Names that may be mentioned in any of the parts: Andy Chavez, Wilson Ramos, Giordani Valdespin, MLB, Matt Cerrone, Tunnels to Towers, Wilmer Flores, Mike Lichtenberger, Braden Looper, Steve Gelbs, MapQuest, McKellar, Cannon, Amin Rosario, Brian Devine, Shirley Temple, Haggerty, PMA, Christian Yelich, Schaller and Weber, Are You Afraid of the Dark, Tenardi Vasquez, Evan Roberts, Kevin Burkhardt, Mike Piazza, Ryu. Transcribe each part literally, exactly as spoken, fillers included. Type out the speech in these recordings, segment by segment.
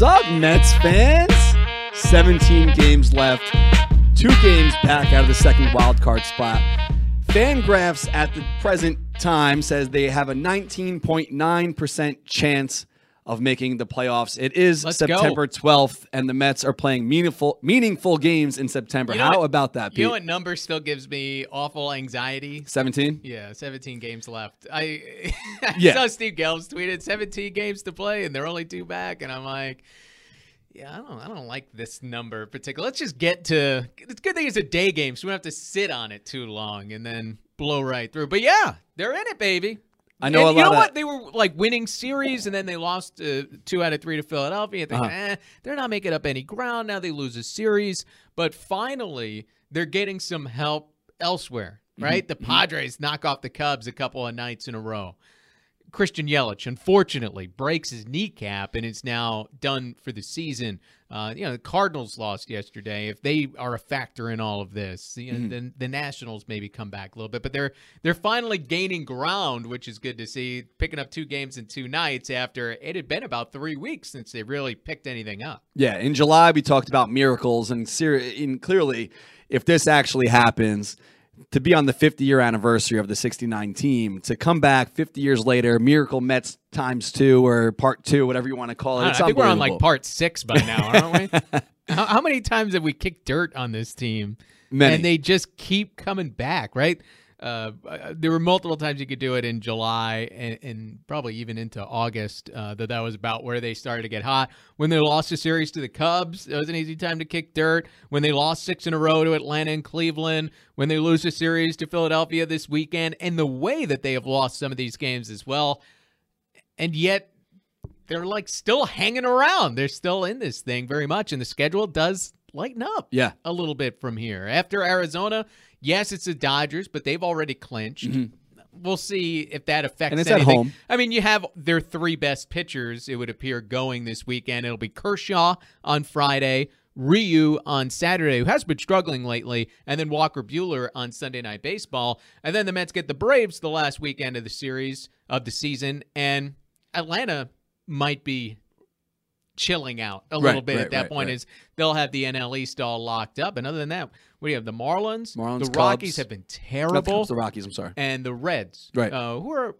What's up, Mets fans? seventeen games left, two games back out of the second wildcard spot. Fangraphs at the present time says they have a nineteen point nine percent chance of making the playoffs. It is Let's September go. twelfth, and the Mets are playing meaningful meaningful games in September. You know How what, about that, Pete? You know what number still gives me awful anxiety? seventeen? Yeah, seventeen games left. I, I yeah. saw Steve Gelbs tweeted seventeen games to play, and they're only two back, and I'm like, yeah, I don't, I don't like this number particularly. Let's just get to – it's a good thing it's a day game, so we don't have to sit on it too long and then blow right through. But, yeah, they're in it, baby. I know and a lot. You know of what? They were like winning series, and then they lost uh, two out of three to Philadelphia. And thinking, uh-huh. eh, they're not making up any ground now. They lose a series, but finally they're getting some help elsewhere, right? Mm-hmm. The Padres mm-hmm. knock off the Cubs a couple of nights in a row. Christian Yelich, unfortunately, breaks his kneecap and is now done for the season. Uh, you know, the Cardinals lost yesterday. If they are a factor in all of this, you know, mm-hmm. then the Nationals maybe come back a little bit. But they're they're finally gaining ground, which is good to see, picking up two games in two nights after it had been about three weeks since they really picked anything up. Yeah, in July we talked about miracles, and, ser and clearly if this actually happens – to be on the fifty-year anniversary of the sixty-nine team, to come back fifty years later, Miracle Mets times two or part two, whatever you want to call it. It's I think we're on like part six by now, aren't we? how, how many times have we kicked dirt on this team? Many. And they just keep coming back, right? Uh, there were multiple times you could do it in July and, and probably even into August uh, that that was about where they started to get hot. When they lost a series to the Cubs, it was an easy time to kick dirt. When they lost six in a row to Atlanta and Cleveland, when they lose a series to Philadelphia this weekend, and the way that they have lost some of these games as well, and yet they're like still hanging around. They're still in this thing very much, and the schedule does lighten up yeah. a little bit from here. After Arizona, yes, it's the Dodgers, but they've already clinched. Mm-hmm. We'll see if that affects and it's anything. At home. I mean, you have their three best pitchers, it would appear, going this weekend. It'll be Kershaw on Friday, Ryu on Saturday, who has been struggling lately, and then Walker Buehler on Sunday Night Baseball. And then the Mets get the Braves the last weekend of the series of the season, and Atlanta might be chilling out a right, little bit right, at that right, point right. is they'll have the N L East all locked up. And other than that, we have the Marlins, Marlins the Rockies Cubs. have been terrible. Not the, Cubs, the Rockies, I'm sorry. And the Reds, right. uh, who are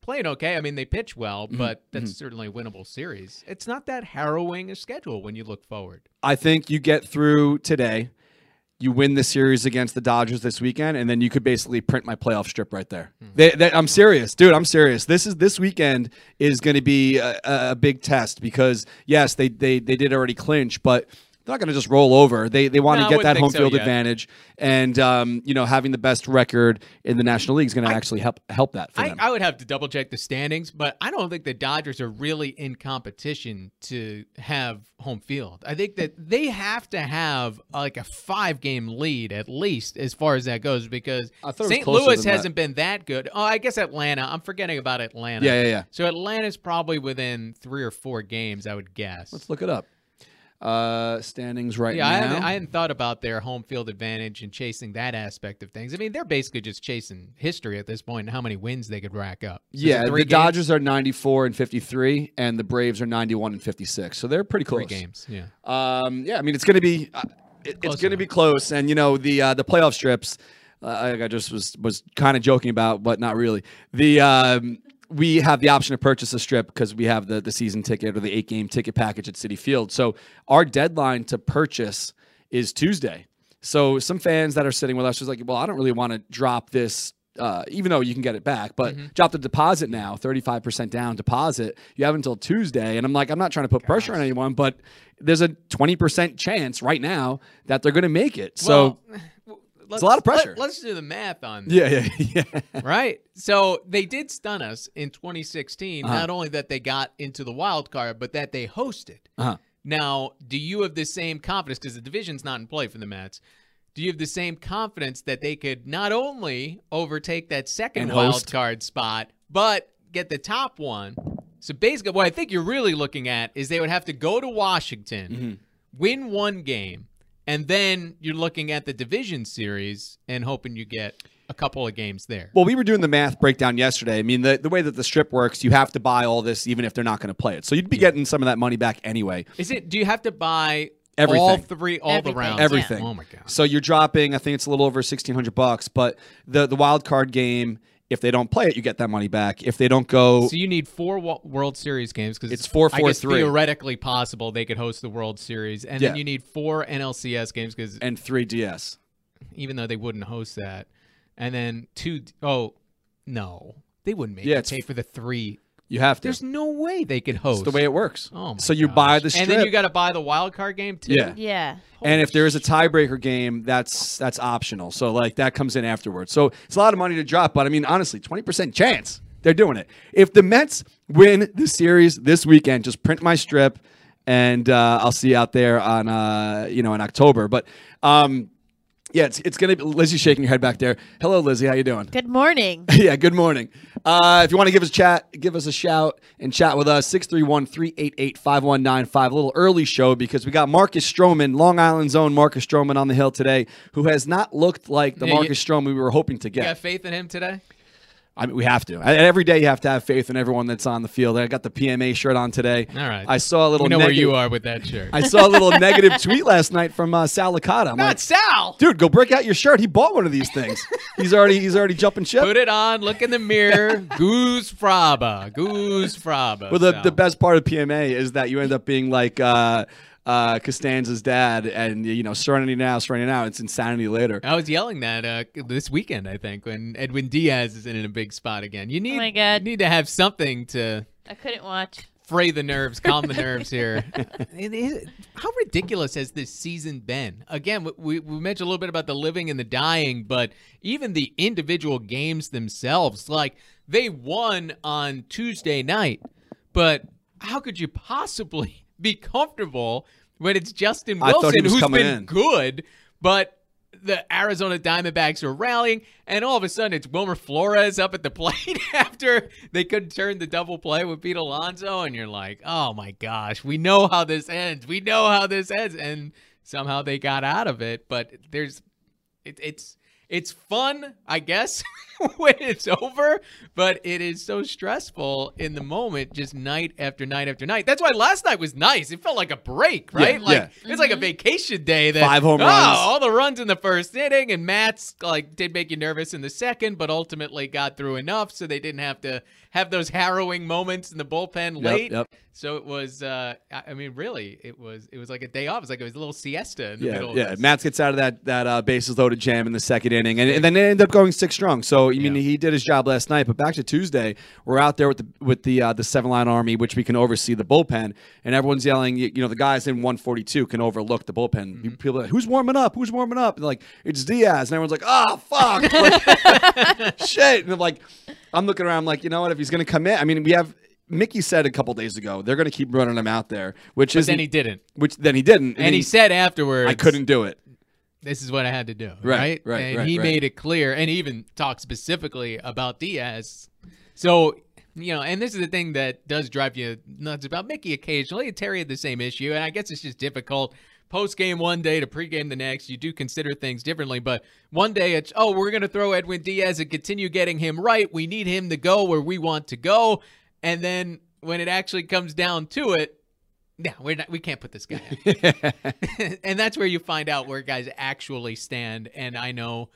playing okay. I mean, they pitch well, mm-hmm. but that's mm-hmm. certainly a winnable series. It's not that harrowing a schedule when you look forward. I think you get through today, you win the series against the Dodgers this weekend, and then you could basically print my playoff strip right there. Mm-hmm. they, they, I'm serious. Dude, I'm serious. This is this weekend is going to be a, a big test because, yes, they, they, they did already clinch, but they're not going to just roll over. They, they want no, to get that home so field yet. advantage, and um, you know, having the best record in the National League is going to actually help help that for I, them. I would have to double-check the standings, but I don't think the Dodgers are really in competition to have home field. I think that they have to have like a five-game lead at least as far as that goes because Saint Louis hasn't that. been that good. Oh, I guess Atlanta. I'm forgetting about Atlanta. Yeah, yeah, yeah. So Atlanta's probably within three or four games, I would guess. Let's look it up. Uh, standings right yeah, now. Yeah, I hadn't, I hadn't thought about their home field advantage and chasing that aspect of things. I mean, they're basically just chasing history at this point and how many wins they could rack up. So yeah, the games? Dodgers are ninety-four and fifty-three, and the Braves are ninety-one and fifty-six. So they're pretty close. Three games, yeah. Um, yeah, I mean, it's going to be uh, it, it's going to be close, and you know the uh, the playoff strips. Uh, like I just was was kind of joking about, but not really. The um, we have the option to purchase a strip because we have the, the season ticket or the eight-game ticket package at Citi Field. So our deadline to purchase is Tuesday. So some fans that are sitting with us was like, well, I don't really want to drop this, uh, even though you can get it back, but mm-hmm. drop the deposit now, thirty-five percent down deposit. You have until Tuesday. And I'm like, I'm not trying to put Gosh. pressure on anyone, but there's a twenty percent chance right now that they're going to make it. So well, Let's, it's a lot of pressure. Let, let's do the math on that. Yeah, yeah, yeah. Right? So they did stun us in twenty sixteen. Uh-huh. Not only that they got into the wild card, but that they hosted. Uh-huh. Now, do you have the same confidence, because the division's not in play for the Mets, do you have the same confidence that they could not only overtake that second wild card spot, but get the top one? So basically what I think you're really looking at is they would have to go to Washington, mm-hmm. win one game, and then you're looking at the division series and hoping you get a couple of games there. Well, we were doing the math breakdown yesterday. I mean, the, the way that the strip works, you have to buy all this even if they're not going to play it. So you'd be yeah. getting some of that money back anyway. Is it? Do you have to buy everything? All three, all everything. the rounds? Everything. Yeah. Oh, my God. So you're dropping, I think it's a little over sixteen hundred bucks, but the, the wild card game, if they don't play it, you get that money back. If they don't go... So you need four World Series games because it's four, four, I guess three. Theoretically possible they could host the World Series. And yeah. then you need four N L C S games because... And three D S. Even though they wouldn't host that. And then two... Oh, no. They wouldn't make yeah, it pay for the three... You have to. There's no way they could host. It's the way it works. Oh my So you gosh. buy the strip. And then you got to buy the wild card game too. Yeah. yeah. And if there is a tiebreaker game, that's that's optional. So like that comes in afterwards. So it's a lot of money to drop, but I mean honestly, twenty percent chance they're doing it. If the Mets win the series this weekend, just print my strip and uh, I'll see you out there on uh, you know, in October. But um yeah, it's, it's going to be... Lizzie's shaking her head back there. Hello, Lizzie. How you doing? Good morning. yeah, good morning. Uh, if you want to give us a chat, give us a shout and chat with us. six three one, three eight eight, five one nine five. A little early show because we got Marcus Stroman, Long Island's own Marcus Stroman on the hill today, who has not looked like the yeah, Marcus you, Stroman we were hoping to get. You got faith in him today? I mean, we have to. I, every day you have to have faith in everyone that's on the field. I got the P M A shirt on today. All right. I saw a little... We know where you are with that shirt. I saw a little negative tweet last night from uh, Sal Licata. I'm Not like, Sal. Dude, go break out your shirt. He bought one of these things. he's already he's already jumping ship. Put it on. Look in the mirror. Goose Fraba. Goose Fraba. Well, the, so. the best part of P M A is that you end up being like... Uh, Uh, Costanza's dad, and you know, serenity now, serenity now. It's insanity later. I was yelling that uh, this weekend, I think, when Edwin Diaz is in a big spot again. You need, oh my God. You need to have something to. I couldn't watch. Fray the nerves, calm the nerves here. How ridiculous has this season been? Again, we, we mentioned a little bit about the living and the dying, but even the individual games themselves, like they won on Tuesday night, but how could you possibly be comfortable when it's Justin Wilson who's been in. good, but the Arizona Diamondbacks are rallying, and all of a sudden it's Wilmer Flores up at the plate after they couldn't turn the double play with Pete Alonso, and you're like, oh my gosh, we know how this ends. We know how this ends, and somehow they got out of it. But there's, it, it's it's fun, I guess, when it's over, but it is so stressful in the moment, just night after night after night. That's why last night was nice. It felt like a break, right? Yeah, like yeah. It was like a vacation day. That, Five home oh, runs. All the runs in the first inning, and Matt's like did make you nervous in the second, but ultimately got through enough so they didn't have to have those harrowing moments in the bullpen late. Yep, yep. So it was, uh, I mean, really, it was it was like a day off. It was like it was a little siesta in the yeah, middle. Yeah, Matt gets out of that, that uh, bases loaded jam in the second inning, and, and then they end up going six strong. So I mean, yeah. he did his job last night, but back to Tuesday, we're out there with the with the uh, the seven line army, which we can oversee the bullpen, and everyone's yelling. You, you know, the guys in one forty-two can overlook the bullpen. Mm -hmm. People, are like, who's warming up? Who's warming up? And like it's Diaz, and everyone's like, oh fuck, like, shit. And I'm like, I'm looking around, I'm like, you know what? If he's gonna come in, I mean, we have. Mickey said a couple days ago they're going to keep running him out there, which is then he didn't. Which then he didn't, and, and he, he said afterwards, I couldn't do it. This is what I had to do, right? Right, right and right, he right. made it clear, and he even talked specifically about Diaz. So, you know, and this is the thing that does drive you nuts about Mickey occasionally. Terry had the same issue, and I guess it's just difficult. Post-game one day to pre-game the next, you do consider things differently, but one day it's, oh, we're going to throw Edwin Diaz and continue getting him right. We need him to go where we want to go. And then when it actually comes down to it, no, we're not, we can't put this guy out. And that's where you find out where guys actually stand. And I know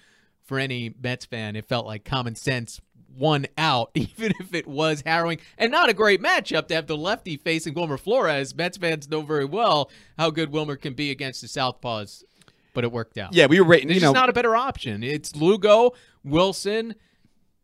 for any Mets fan, it felt like common sense won out, even if it was harrowing. And not a great matchup to have the lefty facing Wilmer Flores. Mets fans know very well how good Wilmer can be against the Southpaws, but it worked out. Yeah, we were rating. It's just not a better option. It's Lugo, Wilson,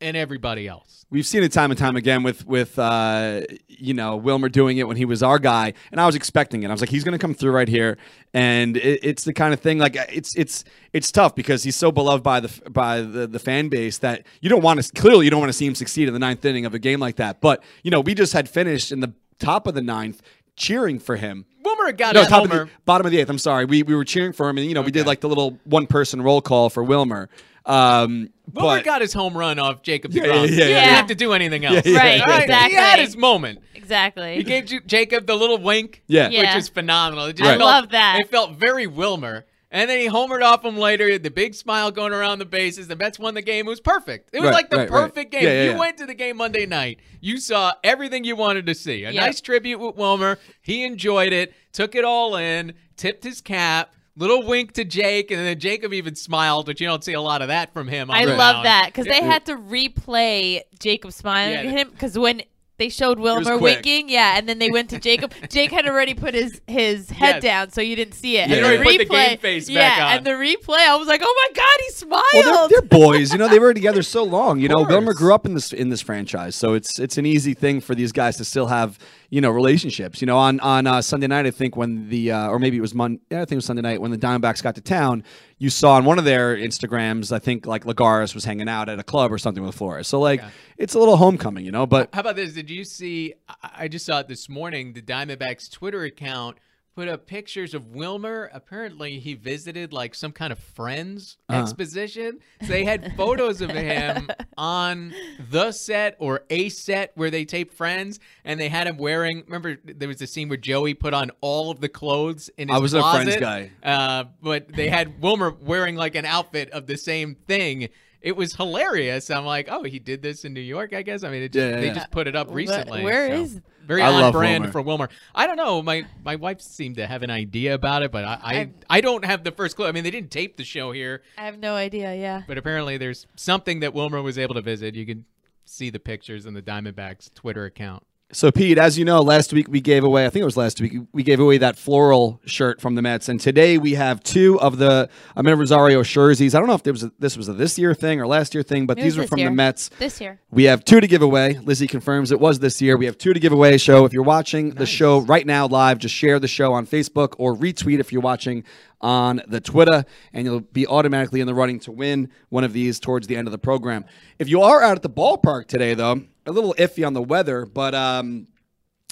and everybody else. We've seen it time and time again with, with uh, you know, Wilmer doing it when he was our guy. And I was expecting it. I was like, he's going to come through right here. And it, it's the kind of thing, like, it's it's it's tough because he's so beloved by the by the, the fan base that you don't want to, clearly you don't want to see him succeed in the ninth inning of a game like that. But, you know, we just had finished in the top of the ninth cheering for him. Wilmer got no, top Homer. Of the, bottom of the eighth, I'm sorry. We, we were cheering for him. And, you know, okay. we did, like, the little one-person roll call for Wilmer. Um, Wilmer but, got his home run off Jacob deGrom. Yeah, yeah, yeah, yeah. He didn't have to do anything else. Yeah, yeah, right, yeah, exactly. Right. He had his moment. Exactly. He gave Jacob the little wink, yeah. which yeah. is phenomenal. It just right. felt, I love that. It felt very Wilmer. And then he homered off him later. The big smile going around the bases. The Mets won the game. It was perfect. It was right, like the right, perfect right. game. Yeah, yeah, you yeah. went to the game Monday night. You saw everything you wanted to see. A yep. nice tribute with Wilmer. He enjoyed it. Took it all in. Tipped his cap. Little wink to Jake, and then Jacob even smiled, which you don't see a lot of that from him. I around. love that because they had to replay Jacob smiling yeah, at him because when they showed Wilmer winking, yeah, and then they went to Jacob. Jake had already put his his head yes. down, so you didn't see it. Yeah, and yeah. the replay, put the game face yeah, back on. and the replay, I was like, oh my God, he smiled. Well, they're, they're boys, you know. They were together so long, you know. Wilmer grew up in this in this franchise, so it's it's an easy thing for these guys to still have. You know, relationships. You know, on on uh, Sunday night, I think when the uh, or maybe it was Monday. Yeah, I think it was Sunday night when the Diamondbacks got to town. You saw on one of their Instagrams, I think like Lagares was hanging out at a club or something with Flores. So like, yeah. it's a little homecoming, you know. But how about this? Did you see? I just saw it this morning. The Diamondbacks Twitter account put up pictures of Wilmer. Apparently, he visited like some kind of Friends uh-huh. exposition. So they had photos of him on the set or a set where they taped Friends, and they had him wearing. Remember, there was a scene where Joey put on all of the clothes in his I was closet, a Friends guy, uh, but they had Wilmer wearing like an outfit of the same thing. It was hilarious. I'm like, oh, he did this in New York, I guess. I mean, it just, yeah, yeah, they yeah. just put it up recently. Where so. is very I on brand Wilmer. for Wilmer? I don't know. My my wife seemed to have an idea about it, but I I, I don't have the first clue. I mean, they didn't tape the show here. I have no idea. Yeah. But apparently, there's something that Wilmer was able to visit. You can see the pictures in the Diamondbacks Twitter account. So, Pete, as you know, last week we gave away, I think it was last week, we gave away that floral shirt from the Mets. And today we have two of the Amin Rosario jerseys. I don't know if there was a, this was a this year thing or last year thing, but it these were from year. the Mets. This year. We have two to give away. Lizzie confirms it was this year. We have two to give away. So if you're watching nice. the show right now live, just share the show on Facebook or retweet if you're watching on the Twitter, and you'll be automatically in the running to win one of these towards the end of the program. If you are out at the ballpark today, though, a little iffy on the weather, but um,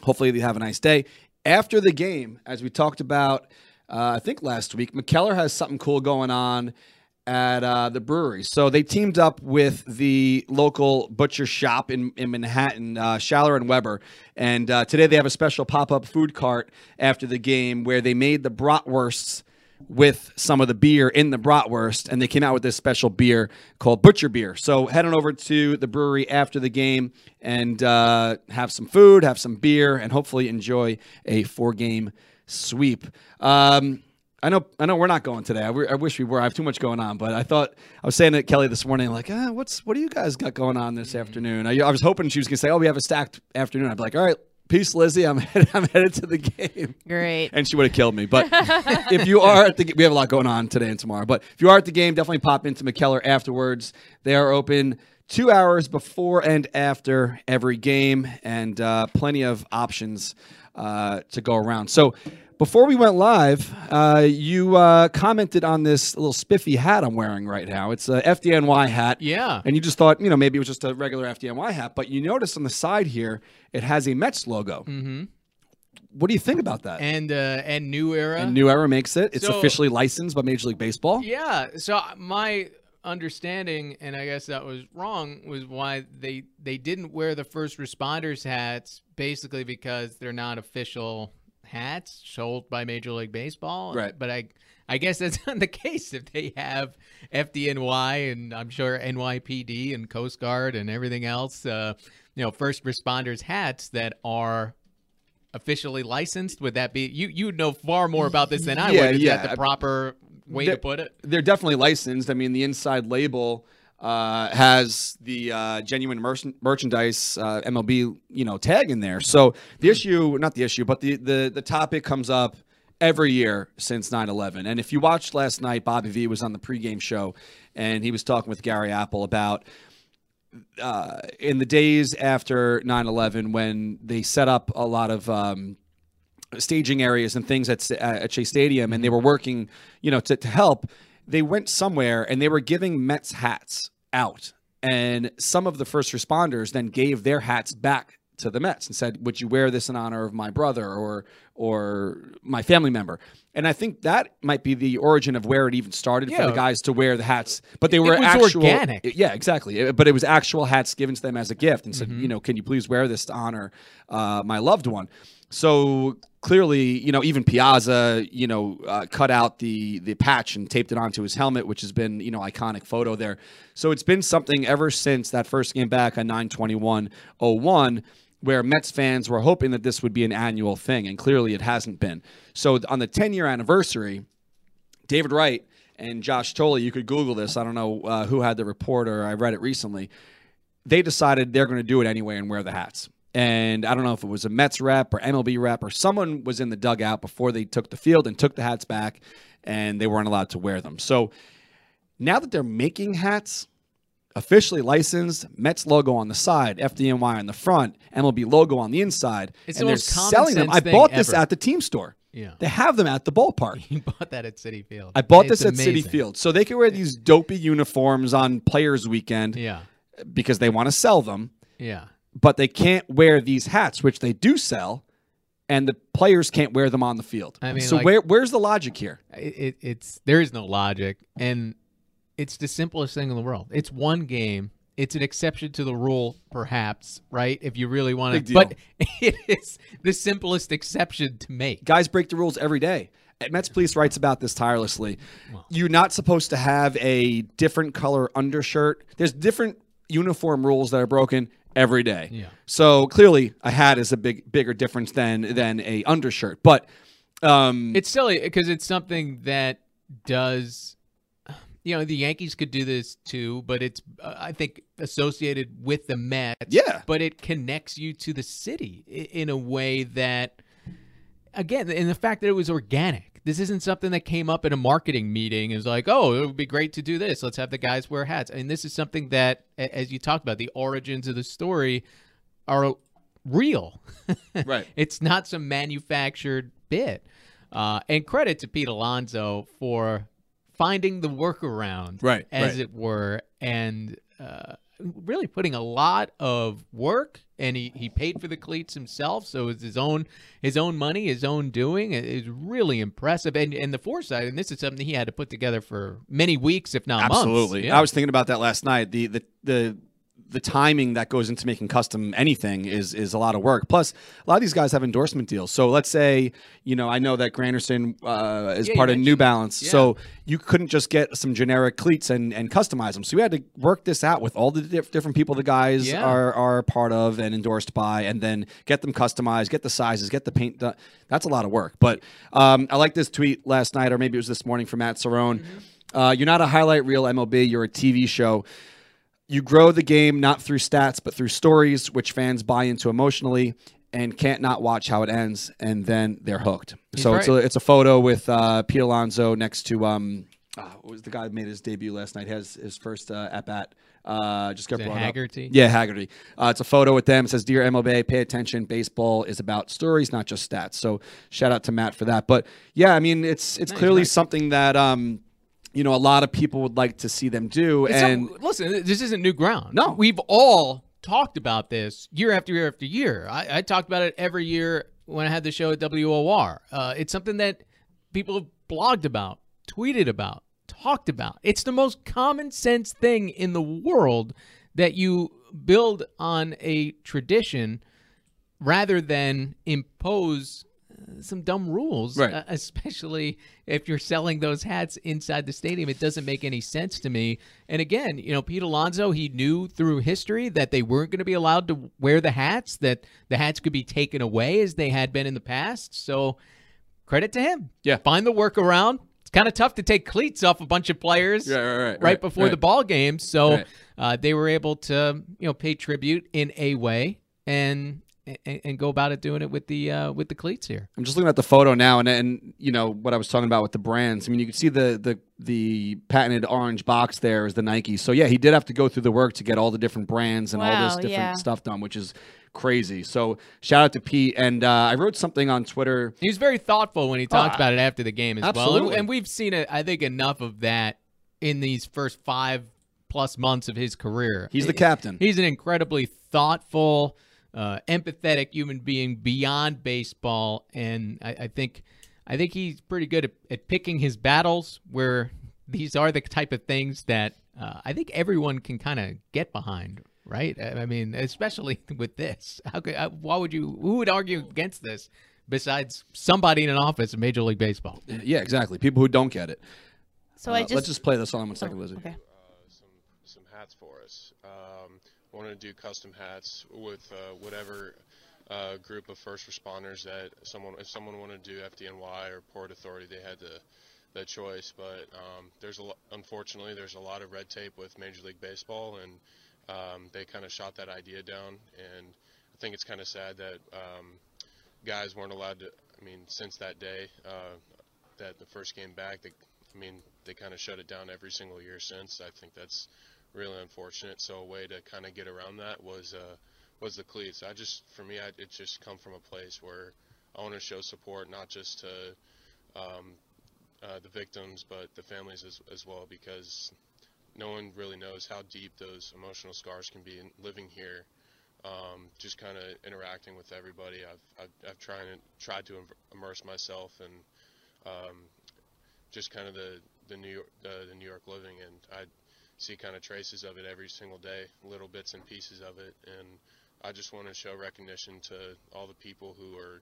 hopefully you have a nice day. After the game, as we talked about, uh, I think last week, McKellar has something cool going on at uh, the brewery. So they teamed up with the local butcher shop in, in Manhattan, uh, Schaller and Weber. And uh, today they have a special pop-up food cart after the game where they made the bratwursts with some of the beer in the bratwurst, and they came out with this special beer called Butcher Beer. So head on over to the brewery after the game and uh, have some food, have some beer, and hopefully enjoy a four-game sweep. Um, I know I know, we're not going today. I, I wish we were. I have too much going on, but I thought I was saying to Kelly this morning, like, ah, what's what do you guys got going on this afternoon? I, I was hoping she was going to say, oh, we have a stacked afternoon. I'd be like, all right, peace, Lizzie. I'm headed, I'm headed to the game. Great. And she would have killed me. But if you are at the game, we have a lot going on today and tomorrow. But if you are at the game, definitely pop into McKellar afterwards. They are open two hours before and after every game, and uh, plenty of options uh, to go around. So before we went live, uh, you uh, commented on this little spiffy hat I'm wearing right now. It's a F D N Y hat. Yeah. And you just thought, you know, maybe it was just a regular F D N Y hat. But you notice on the side here, it has a Mets logo. Mm-hmm. What do you think about that? And uh, and New Era. And New Era makes it. It's so officially licensed by Major League Baseball. Yeah. So my understanding, and I guess that was wrong, was why they, they didn't wear the first responders hats, basically because they're not official hats sold by Major League Baseball. Right. But I I guess that's not the case if they have F D N Y and I'm sure N Y P D and Coast Guard and everything else, uh, you know, first responders hats that are officially licensed. Would that be, you you know far more about this than I yeah, would. Is yeah. that the proper way they're, to put it? They're definitely licensed. I mean, the inside label uh, has the uh, genuine mer merchandise uh, M L B, you know, tag in there. So the issue, not the issue, but the the, the topic comes up every year since nine eleven. And if you watched last night, Bobby V was on the pregame show, and he was talking with Gary Apple about Uh, in the days after nine eleven, when they set up a lot of um, staging areas and things at, at Shea Stadium, and they were working, you know, to, to help, they went somewhere and they were giving Mets hats out. And some of the first responders then gave their hats back to the Mets and said, would you wear this in honor of my brother or or my family member? And I think that might be the origin of where it even started yeah. for the guys to wear the hats. But they it, were it was actual organic. Yeah, exactly. It, but it was actual hats given to them as a gift and said, mm-hmm. you know, can you please wear this to honor uh, my loved one? So clearly, you know, even Piazza, you know, uh, cut out the the patch and taped it onto his helmet, which has been, you know, iconic photo there. So it's been something ever since that first game back on nine twenty-one oh one, where Mets fans were hoping that this would be an annual thing, and clearly it hasn't been. So on the ten-year anniversary, David Wright and Josh Tolley, you could Google this. I don't know uh, who had the report, or I read it recently. They decided they're going to do it anyway and wear the hats. And I don't know if it was a Mets rep or M L B rep or someone was in the dugout before they took the field and took the hats back, and they weren't allowed to wear them. So now that they're making hats, officially licensed, Mets logo on the side, F D N Y on the front, M L B logo on the inside, it's and the they're selling them. I bought this ever. at the team store. Yeah. They have them at the ballpark. You bought that at Citi Field. I bought it's this at amazing. Citi Field. So they can wear these dopey uniforms on Players Weekend yeah. because they want to sell them. Yeah. But they can't wear these hats, which they do sell, and the players can't wear them on the field. I mean, so like, where where's the logic here? It, it's there is no logic, and it's the simplest thing in the world. It's one game. It's an exception to the rule, perhaps, right? If you really want to, but it is the simplest exception to make. Guys break the rules every day. Mets Police writes about this tirelessly. Well, you're not supposed to have a different color undershirt. There's different uniform rules that are broken every day. Yeah. So clearly a hat is a big, bigger difference than, than a undershirt, but, um, it's silly because it's something that does, you know, the Yankees could do this too, but it's, uh, I think associated with the Mets, yeah. but it connects you to the city in a way that, again, and the fact that it was organic. This isn't something that came up at a marketing meeting. It's like, oh, it would be great to do this. Let's have the guys wear hats. I mean, this is something that, as you talked about, the origins of the story are real. Right. It's not some manufactured bit. Uh, and credit to Pete Alonso for finding the workaround, right, as right. it were, and uh, really putting a lot of work. And he, he paid for the cleats himself, so it's his own his own money, his own doing. It's really impressive, and and the foresight. And this is something he had to put together for many weeks, if not absolutely. months. Absolutely, yeah. I was thinking about that last night. The the the the timing that goes into making custom anything is is a lot of work. Plus, a lot of these guys have endorsement deals. So let's say, you know, I know that Granderson uh, is yeah, part of New Balance, yeah. so you couldn't just get some generic cleats and, and customize them. So we had to work this out with all the diff different people the guys yeah. are, are part of and endorsed by, and then get them customized, get the sizes, get the paint done. That's a lot of work. But um, I like this tweet last night, or maybe it was this morning, from Matt Cerrone. Mm-hmm. uh, you're not a highlight reel, M L B. You're a T V show. You grow the game not through stats, but through stories, which fans buy into emotionally and can't not watch how it ends, and then they're hooked. He's so right. it's, a, it's a photo with uh, Pete Alonso next to um, – oh, what was the guy who made his debut last night? Has his first uh, at-bat. Uh, just got brought Haggerty? Up. Yeah, Haggerty. Uh, it's a photo with them. It says, "Dear M L B, pay attention. Baseball is about stories, not just stats." So shout out to Matt for that. But, yeah, I mean, it's it's nice, clearly nice. something that um, – you know, a lot of people would like to see them do. It's and a, listen, this isn't new ground. No, we've all talked about this year after year after year. I, I talked about it every year when I had the show at W O R. Uh, it's something that people have blogged about, tweeted about, talked about. It's the most common sense thing in the world that you build on a tradition rather than impose some dumb rules, right. uh, especially if you're selling those hats inside the stadium. It doesn't make any sense to me. And again, you know, Pete Alonso, he knew through history that they weren't going to be allowed to wear the hats, that the hats could be taken away as they had been in the past. So credit to him. Yeah. Find the workaround. It's kind of tough to take cleats off a bunch of players yeah, right, right, right, right before right. the ball game. So right. uh, they were able to, you know, pay tribute in a way. And And, and go about it doing it with the uh, with the cleats here. I'm just looking at the photo now, and and you know what I was talking about with the brands. I mean, you can see the the the patented orange box there is the Nike. So yeah, he did have to go through the work to get all the different brands and wow, all this different yeah. stuff done, which is crazy. So shout out to Pete. And uh, I wrote something on Twitter. He was very thoughtful when he talked uh, about it after the game as absolutely. well. And we've seen it, I think, enough of that in these first five plus months of his career. He's the captain. He's an incredibly thoughtful, Uh, empathetic human being beyond baseball, and I, I think, I think he's pretty good at, at picking his battles. Where these are the type of things that uh, I think everyone can kind of get behind, right? I, I mean, especially with this. How could? Why would you? Who would argue against this? besides somebody in an office in Major League Baseball. Yeah, exactly. People who don't get it. So uh, I just, let's just play the song one second, oh, Lizzie. Okay. Uh, some, some hats for us. Um, I want to do custom hats with uh, whatever uh, group of first responders that someone, if someone wanted to do F D N Y or Port Authority, they had the, the choice. But um, there's a lo unfortunately, there's a lot of red tape with Major League Baseball, and um, they kind of shot that idea down. And I think it's kind of sad that um, guys weren't allowed to, I mean, since that day, uh, that the first game back, they, I mean, they kind of shut it down every single year since. I think that's really unfortunate. So a way to kind of get around that was uh, was the cleats. I just, for me, I, it just come from a place where I want to show support, not just to um, uh, the victims, but the families as, as well, because no one really knows how deep those emotional scars can be. And living here, um, just kind of interacting with everybody, I've I've, I've tried to tried to immerse myself and um, just kind of the the New York uh, the New York living, and I see kind of traces of it every single day, little bits and pieces of it, and I just want to show recognition to all the people who are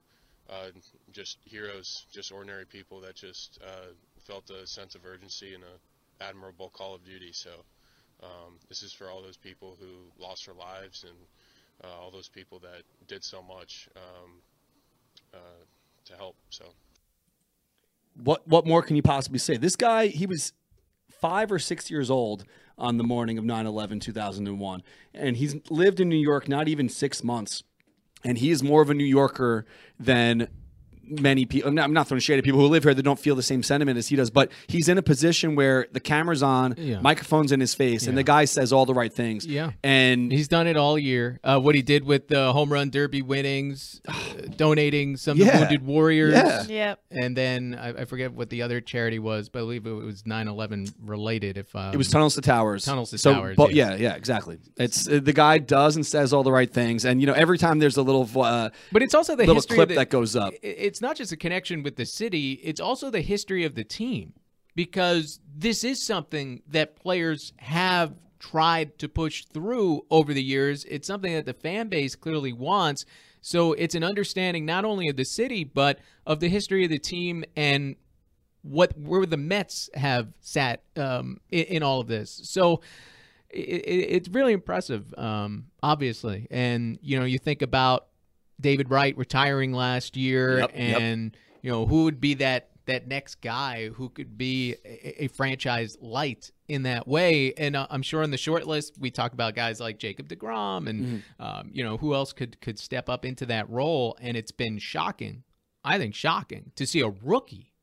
uh, just heroes, just ordinary people that just uh, felt a sense of urgency and an admirable call of duty. So um, this is for all those people who lost their lives and uh, all those people that did so much um, uh, to help. So what what more can you possibly say? This guy, he was five or six years old on the morning of nine eleven two thousand one, and he's lived in New York not even six months, and he is more of a New Yorker than many people. I'm not throwing shade at people who live here that don't feel the same sentiment as he does, but he's in a position where the camera's on, yeah, microphone's in his face, yeah, and the guy says all the right things. Yeah, and he's done it all year. Uh, what he did with the home run derby winnings, uh, donating some yeah. to Wounded Warriors, yeah, yep. And then I, I forget what the other charity was, but I believe it was nine eleven related. If um, it was Tunnels to Towers, Tunnels to so, Towers. But yeah, yeah, yeah, exactly. It's uh, the guy does and says all the right things, and you know every time there's a little, uh, but it's also the little clip the, that goes up. It, it, It's not just a connection with the city, it's also the history of the team, because this is something that players have tried to push through over the years. It's something that the fan base clearly wants. So it's an understanding not only of the city, but of the history of the team and what where the Mets have sat um, in, in all of this. So it, it's really impressive, um, obviously. And, you know, you think about David Wright retiring last year, yep, and yep. you know who would be that that next guy who could be a, a franchise light in that way. And uh, I'm sure on the short list we talk about guys like Jacob deGrom and mm. um, you know who else could could step up into that role. And it's been shocking, I think, shocking to see a rookie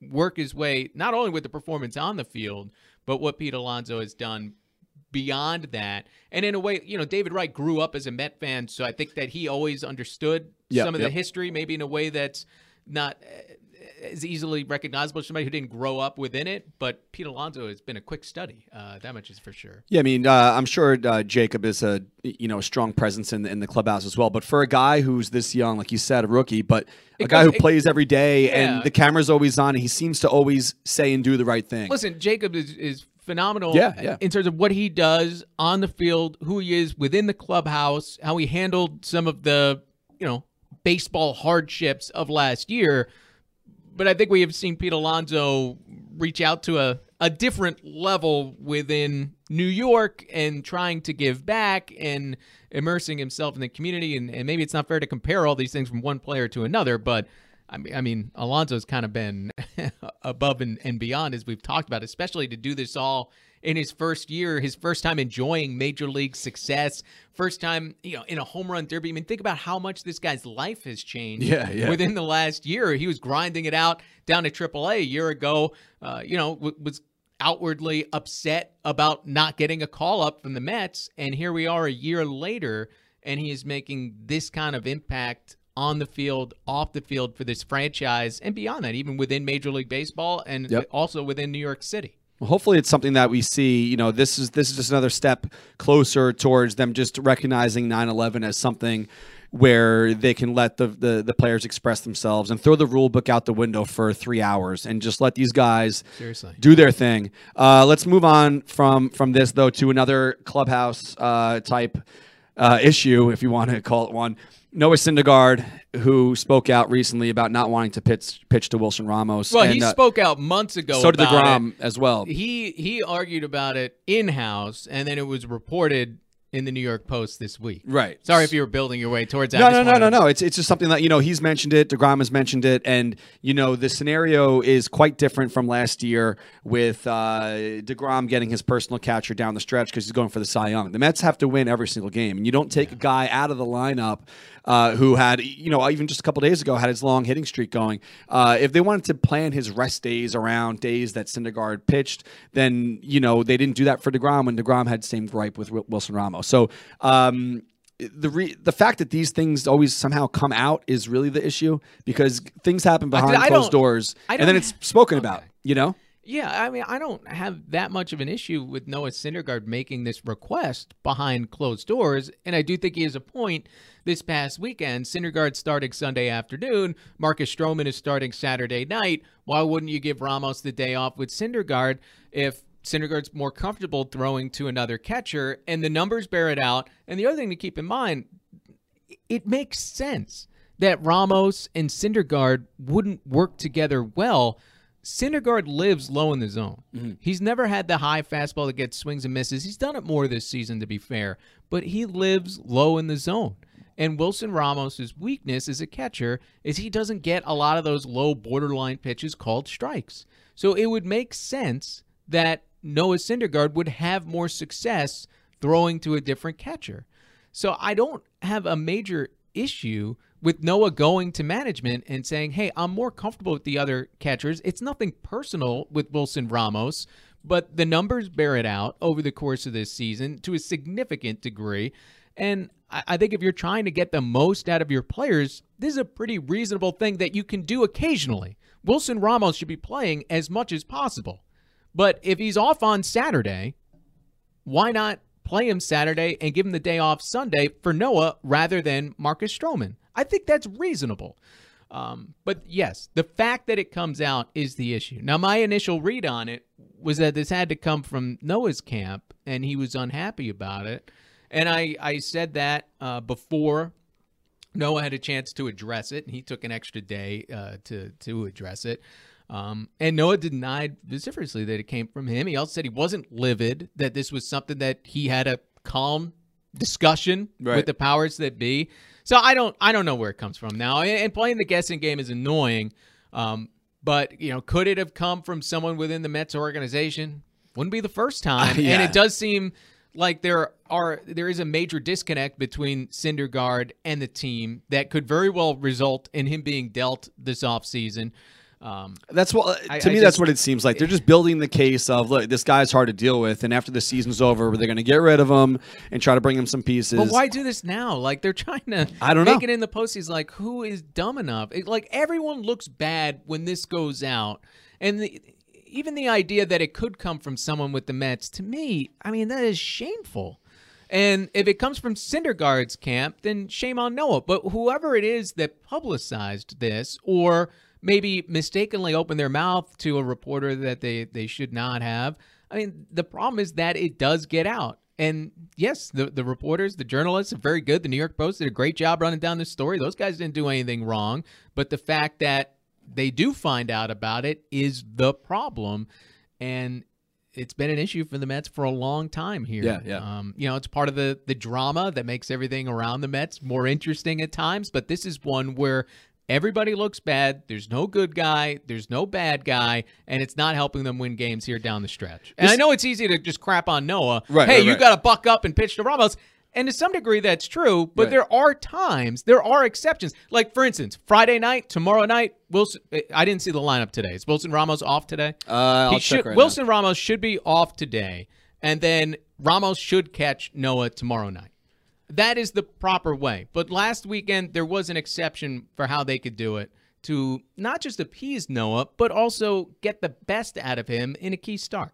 work his way not only with the performance on the field, but what Pete Alonso has done beyond that. And in a way, you know, David Wright grew up as a Met fan, so I think that he always understood yep, some of yep. the history, maybe in a way that's not as easily recognizable to somebody who didn't grow up within it. But Pete Alonso has been a quick study. Uh, that much is for sure. Yeah, I mean, uh, I'm sure uh, Jacob is a you know a strong presence in the, in the clubhouse as well. But for a guy who's this young, like you said, a rookie, but a it guy goes, who it, plays every day yeah. and the camera's always on, and he seems to always say and do the right thing. Listen, Jacob is. is phenomenal yeah, yeah. in terms of what he does on the field, who he is within the clubhouse, how he handled some of the, you know, baseball hardships of last year. But I think we have seen Pete Alonso reach out to a, a different level within New York and trying to give back and immersing himself in the community. And, and maybe it's not fair to compare all these things from one player to another, but I mean, Alonso's kind of been above and, and beyond, as we've talked about, especially to do this all in his first year, his first time enjoying Major League success, first time, you know, in a home run derby. I mean, think about how much this guy's life has changed yeah, yeah. within the last year. He was grinding it out down at triple A a year ago, uh, you know, w was outwardly upset about not getting a call-up from the Mets, and here we are a year later, and he is making this kind of impact on the field, off the field for this franchise, and beyond that, even within Major League Baseball and yep. also within New York City. Well, hopefully it's something that we see, you know, this is this is just another step closer towards them just recognizing nine eleven as something where they can let the, the the players express themselves and throw the rule book out the window for three hours and just let these guys Seriously. do their thing. Uh, let's move on from, from this, though, to another clubhouse uh, type uh, issue, if you want to call it one. Noah Syndergaard, who spoke out recently about not wanting to pitch pitch to Wilson Ramos. Well, and, he uh, spoke out months ago. So did DeGrom as well. He he argued about it in-house, and then it was reported in the New York Post this week. Right. Sorry if you were building your way towards that. No, no, no, no, no. It's, it's just something that, you know, he's mentioned it. DeGrom has mentioned it. And, you know, the scenario is quite different from last year with uh, DeGrom getting his personal catcher down the stretch because he's going for the Cy Young. The Mets have to win every single game. And you don't take yeah. a guy out of the lineup uh, who had, you know, even just a couple days ago had his long hitting streak going. Uh, if they wanted to plan his rest days around days that Syndergaard pitched, then, you know, they didn't do that for DeGrom when DeGrom had the same gripe with Wilson Ramos. So um, the re the fact that these things always somehow come out is really the issue, because things happen behind I, I closed doors and then it's spoken okay. about, you know? Yeah, I mean, I don't have that much of an issue with Noah Syndergaard making this request behind closed doors, and I do think he has a point. This past weekend, Syndergaard starting Sunday afternoon, Marcus Stroman is starting Saturday night. Why wouldn't you give Ramos the day off with Syndergaard if Syndergaard's more comfortable throwing to another catcher, and the numbers bear it out? And the other thing to keep in mind, it makes sense that Ramos and Syndergaard wouldn't work together well. Syndergaard lives low in the zone. Mm-hmm. He's never had the high fastball that gets swings and misses. He's done it more this season, to be fair, but he lives low in the zone. And Wilson Ramos's weakness as a catcher is he doesn't get a lot of those low borderline pitches called strikes. So it would make sense that Noah Syndergaard would have more success throwing to a different catcher. So I don't have a major issue with Noah going to management and saying, hey, I'm more comfortable with the other catchers. It's nothing personal with Wilson Ramos, but the numbers bear it out over the course of this season to a significant degree. And I think if you're trying to get the most out of your players, this is a pretty reasonable thing that you can do occasionally. Wilson Ramos should be playing as much as possible. But if he's off on Saturday, why not play him Saturday and give him the day off Sunday for Noah rather than Marcus Stroman? I think that's reasonable. Um, but yes, the fact that it comes out is the issue. Now, my initial read on it was that this had to come from Noah's camp, and he was unhappy about it. And I, I said that uh, before Noah had a chance to address it, and he took an extra day uh, to, to address it. Um, and Noah denied vociferously that it came from him. He also said he wasn't livid, that this was something that he had a calm discussion right. with the powers that be. So I don't, I don't know where it comes from now. And playing the guessing game is annoying. Um, but you know, could it have come from someone within the Mets organization? Wouldn't be the first time. Uh, yeah. And it does seem like there are, there is a major disconnect between Syndergaard and the team that could very well result in him being dealt this offseason. Um, that's what to I, me. I just, that's what it seems like. They're just building the case of, look, this guy's hard to deal with, and after the season's over, they're going to get rid of him and try to bring him some pieces. But why do this now? Like they're trying to, I don't know, make it in the postseason. Like who is dumb enough? It, like everyone looks bad when this goes out, and the, even the idea that it could come from someone with the Mets, to me, I mean, that is shameful. And if it comes from Syndergaard's camp, then shame on Noah. But whoever it is that publicized this, or maybe mistakenly open their mouth to a reporter that they, they should not have. I mean, the problem is that it does get out. And yes, the, the reporters, the journalists are very good. The New York Post did a great job running down this story. Those guys didn't do anything wrong. But the fact that they do find out about it is the problem. And it's been an issue for the Mets for a long time here. Yeah, yeah. Um, you know, it's part of the, the drama that makes everything around the Mets more interesting at times. But this is one where everybody looks bad. There's no good guy. There's no bad guy. And it's not helping them win games here down the stretch. And this, I know it's easy to just crap on Noah. Right, hey, right, you right. got to buck up and pitch to Ramos. And to some degree, that's true. But right. there are times, there are exceptions. Like, for instance, Friday night, tomorrow night, Wilson. I didn't see the lineup today. Is Wilson Ramos off today? Uh, I'll check should, right Wilson now. Ramos should be off today. And then Ramos should catch Noah tomorrow night. That is the proper way. But last weekend, there was an exception for how they could do it to not just appease Noah, but also get the best out of him in a key start.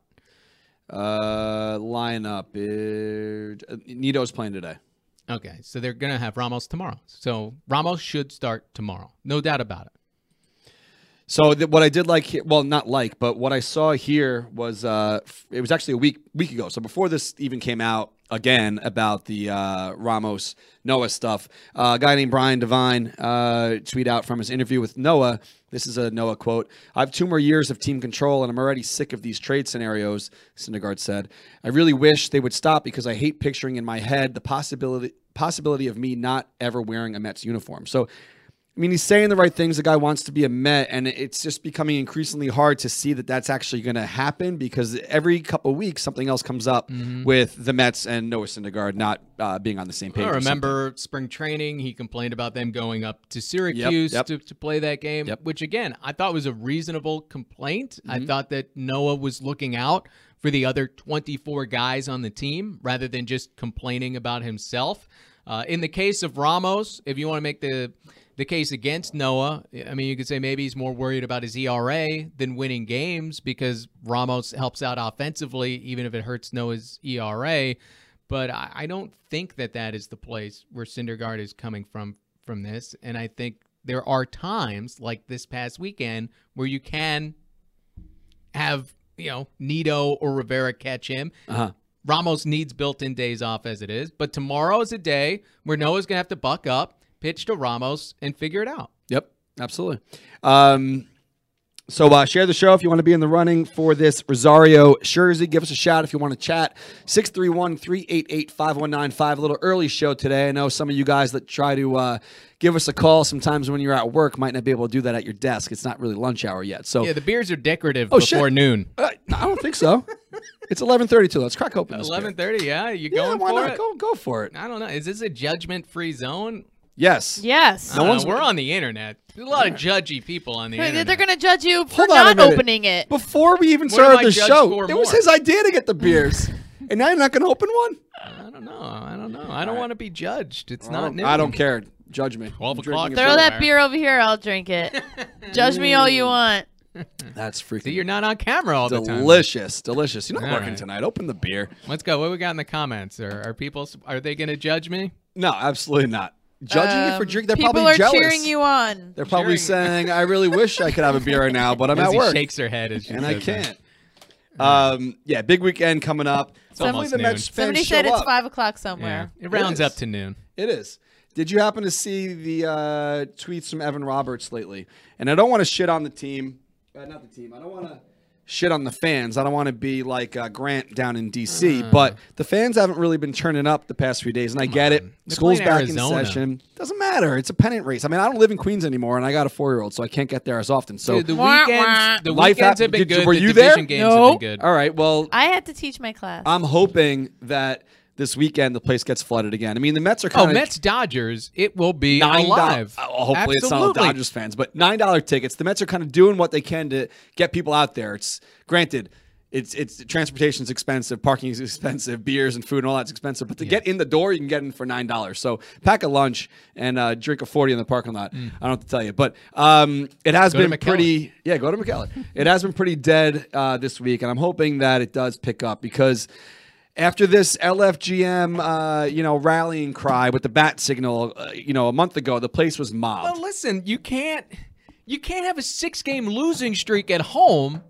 Uh, lineup. Is... Nido's playing today. Okay, so they're going to have Ramos tomorrow. So Ramos should start tomorrow. No doubt about it. So th what I did like, here, well, not like, but what I saw here was, uh, it was actually a week week ago. So before this even came out, again about the uh, Ramos Noah stuff. Uh, a guy named Brian Devine uh, tweet out from his interview with Noah. This is a Noah quote. "I have two more years of team control, and I'm already sick of these trade scenarios," Syndergaard said. "I really wish they would stop because I hate picturing in my head the possibility possibility of me not ever wearing a Mets uniform." So, I mean, he's saying the right things. The guy wants to be a Met, and it's just becoming increasingly hard to see that that's actually going to happen because every couple of weeks something else comes up mm-hmm. with the Mets and Noah Syndergaard not uh, being on the same page. I remember spring training, he complained about them going up to Syracuse yep, yep. To, to play that game, yep. which, again, I thought was a reasonable complaint. Mm-hmm. I thought that Noah was looking out for the other twenty-four guys on the team rather than just complaining about himself. Uh, in the case of Ramos, if you want to make the – the case against Noah, I mean, you could say maybe he's more worried about his E R A than winning games because Ramos helps out offensively, even if it hurts Noah's E R A. But I don't think that that is the place where Syndergaard is coming from from this. And I think there are times, like this past weekend, where you can have, you know, Nito or Rivera catch him. Uh-huh. Ramos needs built-in days off as it is. But tomorrow is a day where Noah's going to have to buck up, pitch to Ramos, and figure it out. Yep, absolutely. Um, so uh, share the show if you want to be in the running for this Rosario jersey. Give us a shout if you want to chat. six three one, three eight eight, five one nine five. A little early show today. I know some of you guys that try to uh, give us a call sometimes when you're at work might not be able to do that at your desk. It's not really lunch hour yet. So yeah, the beers are decorative oh, before shit. noon. Uh, I don't think so. It's eleven thirty, too. Let's crack open this eleven thirty, yeah? You're yeah, going why for not? it? Go, go for it. I don't know. Is this a judgment-free zone? Yes. Yes. No uh, one's we're on the internet. There's a lot of judgy people on the they're, internet. They're going to judge you for Hold not opening it. Before we even started the show, it more? was his idea to get the beers. And now you're not going to open one? I don't know. I don't know. I don't right. want to be judged. It's well, not new. I don't care. Judge me. twelve o'clock. Throw that fire. beer over here. I'll drink it. Judge me all you want. That's freaking. See, you're not on camera all delicious, the time. Delicious, delicious. You're not all working right. tonight. Open the beer. Let's go. What we got in the comments? Are, are people? Are they going to judge me? No, absolutely not. Judging um, you for drink, they're probably jealous. People are cheering you on. They're probably cheering. saying, "I really wish I could have a beer right now, but I'm Lindsay at work." Shakes her head, as and I can't. Um, yeah, big weekend coming up. It's Somebody, the Mets Somebody said it's up. five o'clock somewhere. Yeah. It rounds it up to noon. It is. Did you happen to see the uh, tweets from Evan Roberts lately? And I don't want to shit on the team. Uh, not the team. I don't want to shit on the fans. I don't want to be like uh, Grant down in D C, uh, but the fans haven't really been turning up the past few days, and I get on. it. They're School's back Arizona. in session. Doesn't matter. It's a pennant race. I mean, I don't live in Queens anymore, and I got a four-year-old, so I can't get there as often. So Dude, the weekends, the life weekends have been did, good. Were the you there? Games no. Have been good. All right. Well, I had to teach my class. I'm hoping that this weekend the place gets flooded again. I mean, the Mets are kind of oh, Mets Dodgers. It will be alive. Uh, hopefully, Absolutely. it's not Dodgers fans, but nine dollar tickets. The Mets are kind of doing what they can to get people out there. It's granted, it's it's transportation's expensive, parking is expensive, beers and food and all that's expensive. But to yeah. get in the door, you can get in for nine dollars. So pack a lunch and uh, drink a forty in the parking lot. Mm. I don't have to tell you, but um, it has go been pretty. Yeah, go to McKellar. It has been pretty dead uh, this week, and I'm hoping that it does pick up because after this L F G M, uh, you know, rallying cry with the bat signal, uh, you know, a month ago, the place was mobbed. Well, listen, you can't, you can't have a six-game losing streak at home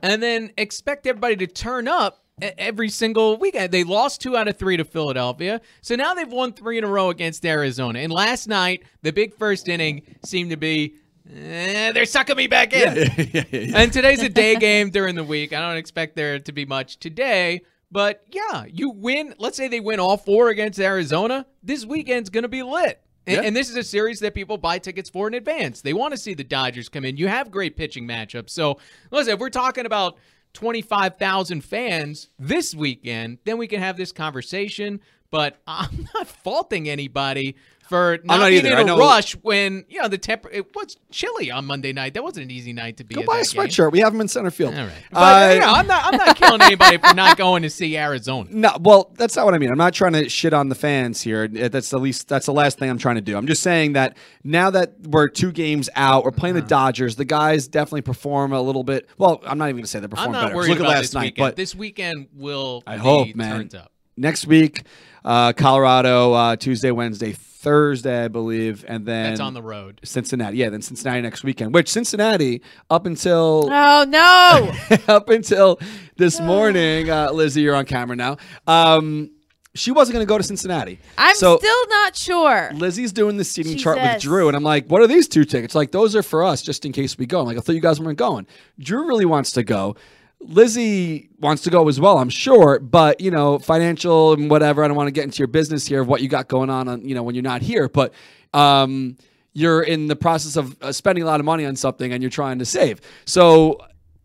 and then expect everybody to turn up every single weekend. They lost two out of three to Philadelphia, so now they've won three in a row against Arizona. And last night, the big first inning seemed to be, Eh, they're sucking me back in. Yeah, yeah, yeah, yeah, yeah. And today's a day game during the week. I don't expect there to be much today. But, yeah, you win. Let's say they win all four against Arizona. This weekend's going to be lit. And, yeah. and this is a series that people buy tickets for in advance. They want to see the Dodgers come in. You have great pitching matchups. So, listen, if we're talking about twenty-five thousand fans this weekend, then we can have this conversation. But I'm not faulting anybody for not, not being either. in a rush when, you know, the temp it was chilly on Monday night. That wasn't an easy night to be. Go buy a sweatshirt. Game. We have them in center field. All right. But, uh, you know, I'm not I'm not killing anybody for not going to see Arizona. No, well, that's not what I mean. I'm not trying to shit on the fans here. That's the least that's the last thing I'm trying to do. I'm just saying that now that we're two games out, we're playing uh-huh. the Dodgers, the guys definitely perform a little bit. Well, I'm not even gonna say they perform I'm not better. Worried Look about at last this night. Weekend. But this weekend will I be hope, man. turned up. Next week, uh, Colorado, uh, Tuesday, Wednesday, Thursday, I believe, and then that's on the road. Cincinnati, yeah, then Cincinnati next weekend. Which Cincinnati, up until oh no, up until this no. morning, uh, Lizzie, you're on camera now. Um, she wasn't going to go to Cincinnati. I'm so, still not sure. Lizzie's doing the seating Jesus. chart with Drew, and I'm like, what are these two tickets? Like, those are for us just in case we go. I'm like, I thought you guys weren't going. Drew really wants to go. Lizzie wants to go as well, I'm sure, but, you know, financial and whatever. I don't want to get into your business here of what you got going on, on you know, when you're not here, but um, you're in the process of uh, spending a lot of money on something and you're trying to save. So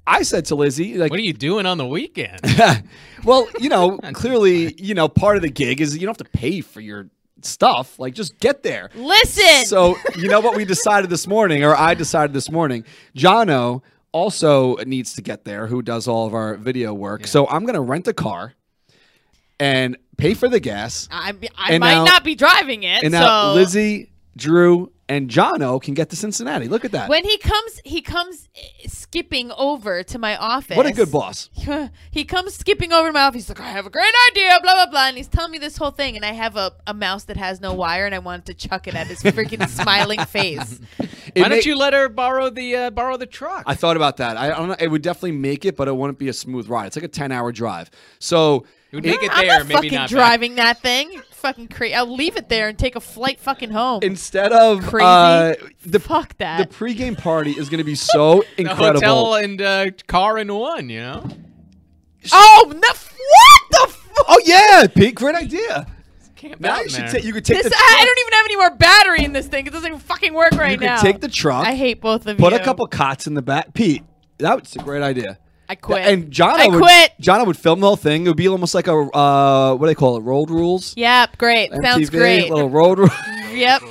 I said to Lizzie, like, what are you doing on the weekend? Well, you know, clearly, you know, part of the gig is you don't have to pay for your stuff. Like, just get there. Listen. So, you know what we decided this morning, or I decided this morning, Jono also needs to get there, who does all of our video work. Yeah. So I'm going to rent a car and pay for the gas. I, I might now, not be driving it. And so. Now Lizzie, Drew, and Jono can get to Cincinnati. Look at that. When he comes, he comes skipping over to my office. What a good boss. He comes skipping over to my office. He's like, I have a great idea, blah, blah, blah. And he's telling me this whole thing. And I have a, a mouse that has no wire, and I wanted to chuck it at his freaking smiling face. It Why don't you let her borrow the uh, borrow the truck? I thought about that. I, I don't know. It would definitely make it, but it wouldn't be a smooth ride. It's like a ten-hour drive. So you would make it there, I'm not maybe not driving back. That thing. Fucking crazy! I'll leave it there and take a flight fucking home. Instead of crazy, uh, the fuck that the pregame party is going to be so incredible. Hotel and uh, car in one, you know. Oh, no, what the? Fuck? Oh yeah, Pete, great idea. Can't now you should take. You could take this, the. I, I don't even have any more battery in this thing. It doesn't even fucking work right you now. You could take the truck. I hate both of put you. Put a couple cots in the back, Pete. That's a great idea. I quit. And Jono I would, quit. Jono would film the whole thing. It would be almost like a, uh, what do they call it? Road rules? Yep. Great. M T V, sounds great. Little road rules. Yep.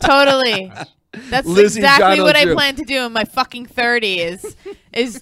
Totally. That's Lizzie exactly what Drew. I plan to do in my fucking thirty is, is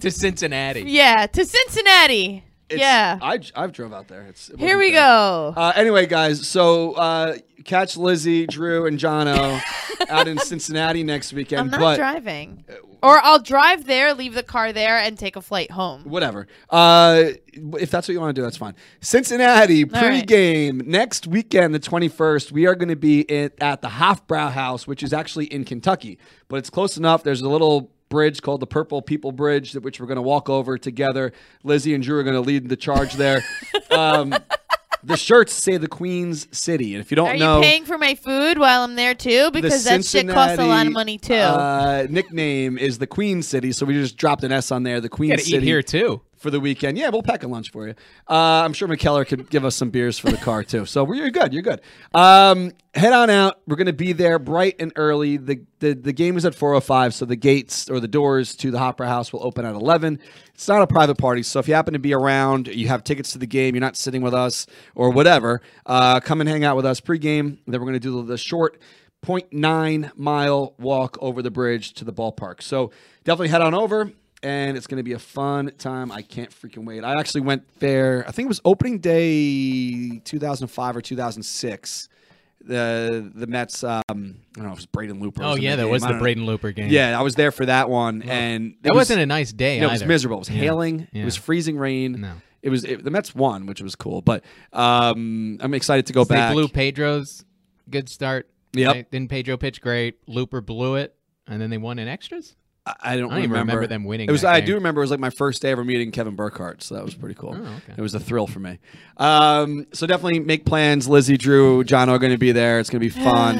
to Cincinnati. Yeah. To Cincinnati. It's, yeah. I, I've drove out there. It's, Here we there. go. Uh, anyway, guys. So, uh, catch Lizzie, Drew, and Jono out in Cincinnati next weekend. I'm not but, driving. Uh, Or I'll drive there, leave the car there, and take a flight home. Whatever. Uh, if that's what you want to do, that's fine. Cincinnati pregame right. next weekend, the twenty-first. We are going to be at, at the Hofbrauhaus, which is actually in Kentucky, but it's close enough. There's a little bridge called the Purple People Bridge, which we're going to walk over together. Lizzie and Drew are going to lead the charge there. um, the shirts say the Queen's City, and if you don't are know, are you paying for my food while I'm there too? Because that shit costs a lot of money too. Uh, nickname is the Queen's City, so we just dropped an S on there. The Queen's City eat here too for the weekend. Yeah, we'll pack a lunch for you. Uh, I'm sure McKellar could give us some beers for the car too. So you're good. You're good. Um, head on out. We're gonna be there bright and early. The the, the game is at four oh five, so the gates or the doors to the Hofbrauhaus will open at eleven. It's not a private party, so if you happen to be around, you have tickets to the game, you're not sitting with us or whatever, uh, come and hang out with us pregame. Then we're going to do the short zero point nine mile walk over the bridge to the ballpark. So definitely head on over, and it's going to be a fun time. I can't freaking wait. I actually went there, I think it was opening day two thousand five or two thousand six. The the Mets, um, I don't know, it was Braden Looper. Oh, yeah, that was the Braden Looper game. Yeah, I was there for that one. Yeah. And that was, wasn't a nice day either. No, it was miserable. It was yeah. hailing. Yeah. It was freezing rain. No. It was it, the Mets won, which was cool. But um, I'm excited to go so back. They blew Pedro's good start. Yep. They, then Pedro pitched great. Looper blew it. And then they won in extras? I, I, don't, I don't remember. Even remember them winning. It was. I game. do remember it was like my first day ever meeting Kevin Burkhardt. So that was pretty cool. Oh, okay. It was a thrill for me. Um, so definitely make plans. Lizzie, Drew, Jono are going to be there. It's going to be fun.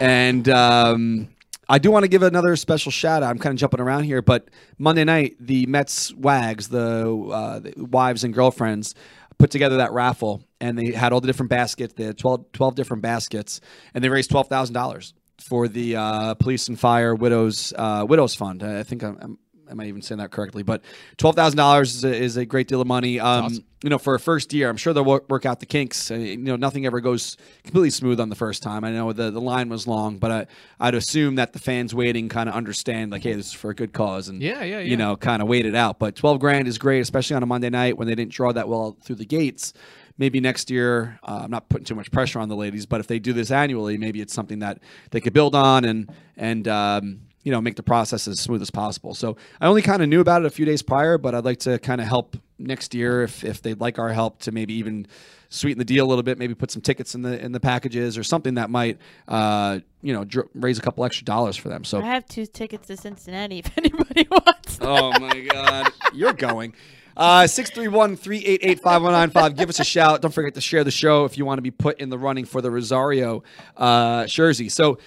And um, I do want to give another special shout out. I'm kind of jumping around here, but Monday night, the Mets Wags, the, uh, the wives and girlfriends, put together that raffle, and they had all the different baskets. They had twelve, twelve different baskets, and they raised twelve thousand dollars. For the uh, police and fire widows uh, widows fund. I think I'm, I'm, I might even say that correctly, but twelve thousand dollars is a great deal of money. Um, awesome. You know, for a first year, I'm sure they'll work, work out the kinks. Uh, you know, nothing ever goes completely smooth on the first time. I know the the line was long, but I, I'd assume that the fans waiting kind of understand, like, hey, this is for a good cause, and yeah, yeah, yeah. you know, kind of wait it out. But twelve grand is great, especially on a Monday night when they didn't draw that well through the gates. Maybe next year, uh, I'm not putting too much pressure on the ladies, but if they do this annually, maybe it's something that they could build on and, and um, you know, make the process as smooth as possible. So I only kind of knew about it a few days prior, but I'd like to kind of help next year if, if they'd like our help to maybe even sweeten the deal a little bit, maybe put some tickets in the in the packages or something that might, uh, you know, dr raise a couple extra dollars for them. So I have two tickets to Cincinnati if anybody wants that. Oh, my God. You're going. Uh, six three one, three eight eight, five one nine five. Give us a shout. Don't forget to share the show if you want to be put in the running for the Rosario uh, jersey. So,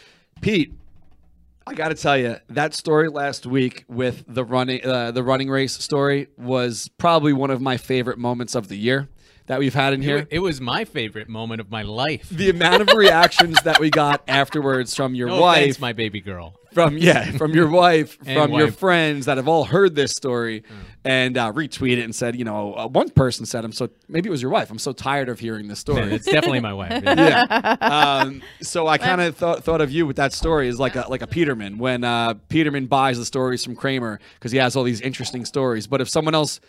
Pete, I got to tell you, that story last week with the running uh, the running race story was probably one of my favorite moments of the year that we've had in here. It was my favorite moment of my life. The amount of reactions that we got afterwards from your no wife. Offense, my baby girl. From, yeah, from your wife, from wife. your friends that have all heard this story mm. and uh, retweeted and said, you know, uh, one person said, I'm so, maybe it was your wife. I'm so tired of hearing this story. It's definitely my wife. Yeah. yeah. Um, so I kind of thought, thought of you with that story as like a, like a Peterman, when uh, Peterman buys the stories from Kramer because he has all these interesting stories. But if someone else,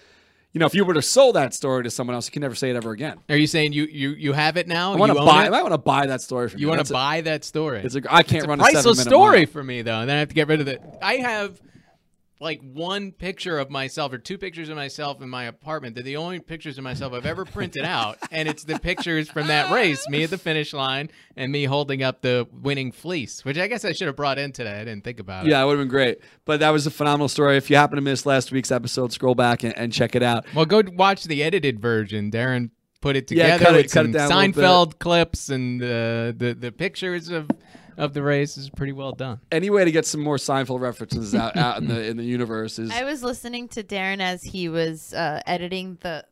you know, if you were to sell that story to someone else, you can never say it ever again. Are you saying you you you have it now? I want to buy. It? I want to buy that story. From you want to buy a, that story? It's a, I can't it's run a priceless a story mile. for me though, and then I have to get rid of it. I have like one picture of myself or two pictures of myself in my apartment. They're the only pictures of myself I've ever printed out, and it's the pictures from that race, me at the finish line, and me holding up the winning fleece, which I guess I should have brought in today. I didn't think about it. Yeah, it would have been great, but that was a phenomenal story. If you happen to miss last week's episode, scroll back and, and check it out. Well, go watch the edited version. Darren put it together. Yeah, cut it, cut it down. Seinfeld clips and uh, the the pictures of. Of the race is pretty well done. Any way to get some more Seinfeld references out, out in the in the universe is. I was listening to Darren as he was uh, editing the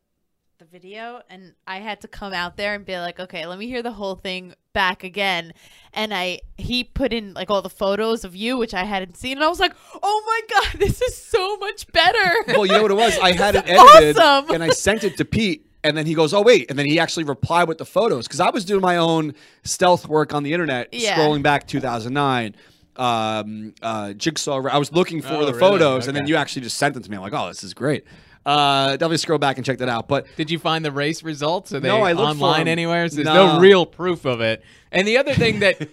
the video, and I had to come out there and be like, okay, let me hear the whole thing back again. And I he put in like all the photos of you, which I hadn't seen, and I was like, oh my god, this is so much better. Well, you know what it was? I had it edited, awesome. and I sent it to Pete. And then he goes, oh, wait. And then he actually replied with the photos. Because I was doing my own stealth work on the internet, yeah. scrolling back two thousand nine, um, uh, Jigsaw. I was looking for oh, the really? photos. Okay. And then you actually just sent them to me. I'm like, oh, this is great. Uh, definitely scroll back and check that out. But did you find the race results? Are they no, I online anywhere? So there's no. no real proof of it. And the other thing that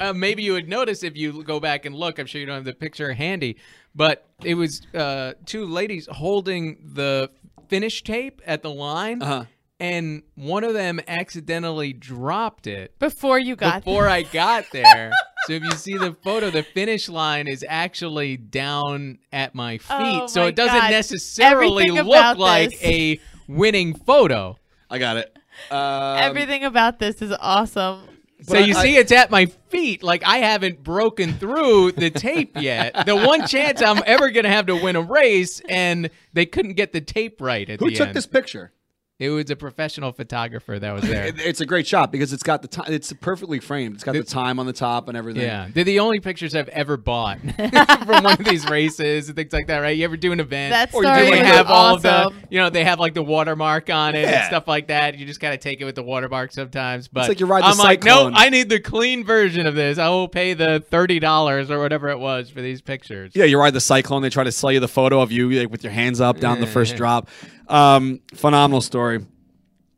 uh, maybe you would notice if you go back and look, I'm sure you don't have the picture handy, but it was uh, two ladies holding the finish tape at the line, uh-huh. and one of them accidentally dropped it before you got before there. I got there. So if you see the photo, the finish line is actually down at my feet, oh so my it doesn't God. necessarily Everything look like this. a winning photo. I got it. Um, Everything about this is awesome. So but you I, see it's at my feet. Like, I haven't broken through the tape yet. The one chance I'm ever going to have to win a race, and they couldn't get the tape right at the end. Who took this picture? It was a professional photographer that was there. It's a great shot because it's got the time. It's perfectly framed. It's got it's, the time on the top and everything. Yeah. They're the only pictures I've ever bought from one of these races and things like that, right? You ever do an event? That's or they like have all awesome. the, you know, they have like the watermark on it yeah. and stuff like that. You just got to take it with the watermark sometimes. But it's like you ride the I'm cyclone. like, no, I need the clean version of this. I will pay the thirty dollars or whatever it was for these pictures. Yeah. You ride the cyclone. They try to sell you the photo of you like, with your hands up down yeah. the first drop. Um, phenomenal story.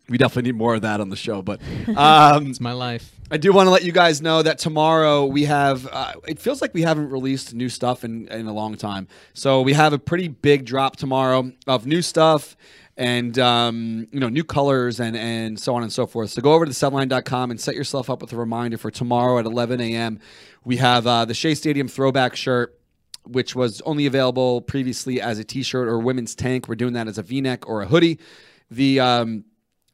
We definitely need more of that on the show, but um, it's my life. I do want to let you guys know that tomorrow we have, uh, it feels like we haven't released new stuff in, in a long time. So we have a pretty big drop tomorrow of new stuff and, um, you know, new colors and, and so on and so forth. So go over to the set line dot com and set yourself up with a reminder for tomorrow at eleven A M We have uh, the Shea Stadium throwback shirt, which was only available previously as a T-shirt or women's tank. We're doing that as a V-neck or a hoodie. The um,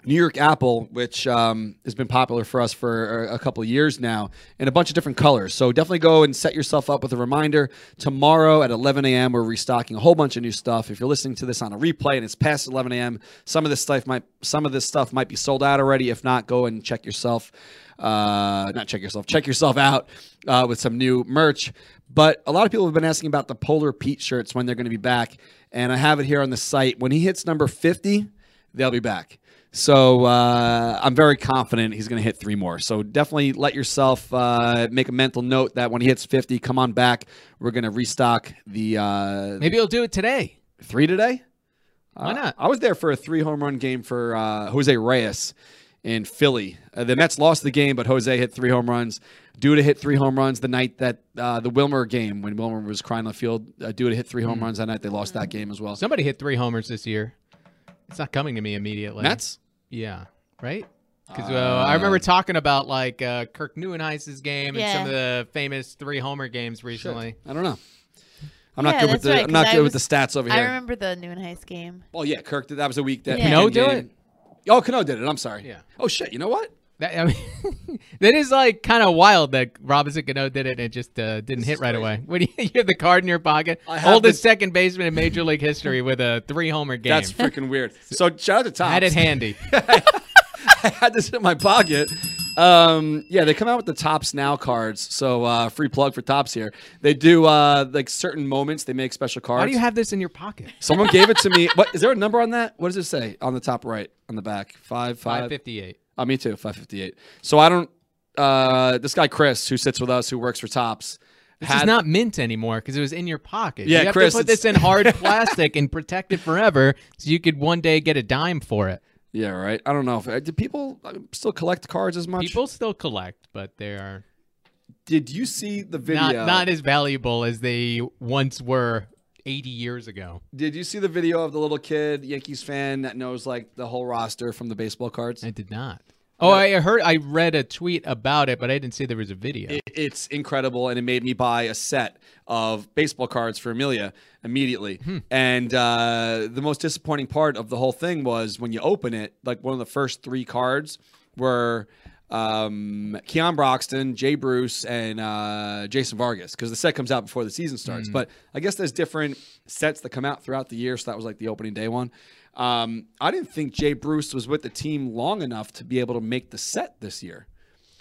New York Apple, which um, has been popular for us for a couple of years now, in a bunch of different colors. So definitely go and set yourself up with a reminder. Tomorrow at eleven A M, we're restocking a whole bunch of new stuff. If you're listening to this on a replay and it's past eleven A M, some of this stuff might some of this stuff might be sold out already. If not, go and check yourself. Uh, not check yourself. Check yourself out uh, with some new merch. But a lot of people have been asking about the Polar Pete shirts, when they're going to be back. And I have it here on the site. When he hits number fifty, they'll be back. So uh, I'm very confident he's going to hit three more. So definitely let yourself uh, make a mental note that when he hits fifty, come on back. We're going to restock the... Uh, Maybe he'll do it today. Three today? Why uh, not? I was there for a three home run game for uh, Jose Reyes in Philly. Uh, the Mets lost the game, but Jose hit three home runs. Duda hit three home runs the night that uh, the Wilmer game, when Wilmer was crying on the field, uh, Duda hit three home mm. runs that night. They lost that game as well. Somebody hit three homers this year. It's not coming to me immediately. Mets? Yeah. Right? Because uh, uh, I remember talking about like uh, Kirk Neuenhuis's game yeah. and some of the famous three homer games recently. Shit. I don't know. I'm not yeah, good with the right, I'm not good was, with the stats over here. I remember the noon heist game. Oh yeah, Kirk did that was a week that yeah. Cano did it. Oh, Cano did it. I'm sorry. Yeah. Oh shit. You know what? That, I mean, that is like kind of wild that Robinson Cano did it and it just uh, didn't this hit right crazy. away. What do you, you have the card in your pocket? Oldest second baseman in Major League history with a three homer game. That's freaking weird. So shout out to Topps. Had it handy. I had this in my pocket. Um, yeah, they come out with the Topps Now cards. So uh, free plug for Topps here. They do uh, like certain moments. They make special cards. How do you have this in your pocket? Someone gave it to me. What is there a number on that? What does it say on the top right on the back? Five, five, five fifty-eight. Oh, me too. Five fifty-eight. So I don't. Uh, this guy Chris, who sits with us, who works for Topps. This had, is not mint anymore because it was in your pocket. Yeah, you have Chris, to put this in hard plastic and protect it forever, so you could one day get a dime for it. Yeah, right. I don't know. If, did people still collect cards as much? People still collect, but they are. Did you see the video? Not, not as valuable as they once were eighty years ago. Did you see the video of the little kid, Yankees fan, that knows like the whole roster from the baseball cards? I did not. Oh, I heard, I read a tweet about it, but I didn't see there was a video. It, it's incredible, and it made me buy a set of baseball cards for Amelia immediately. Hmm. And uh, the most disappointing part of the whole thing was when you open it, like one of the first three cards were um, Keon Broxton, Jay Bruce, and uh, Jason Vargas, because the set comes out before the season starts. Mm. But I guess there's different sets that come out throughout the year, so that was like the opening day one. Um, I didn't think Jay Bruce was with the team long enough to be able to make the set this year,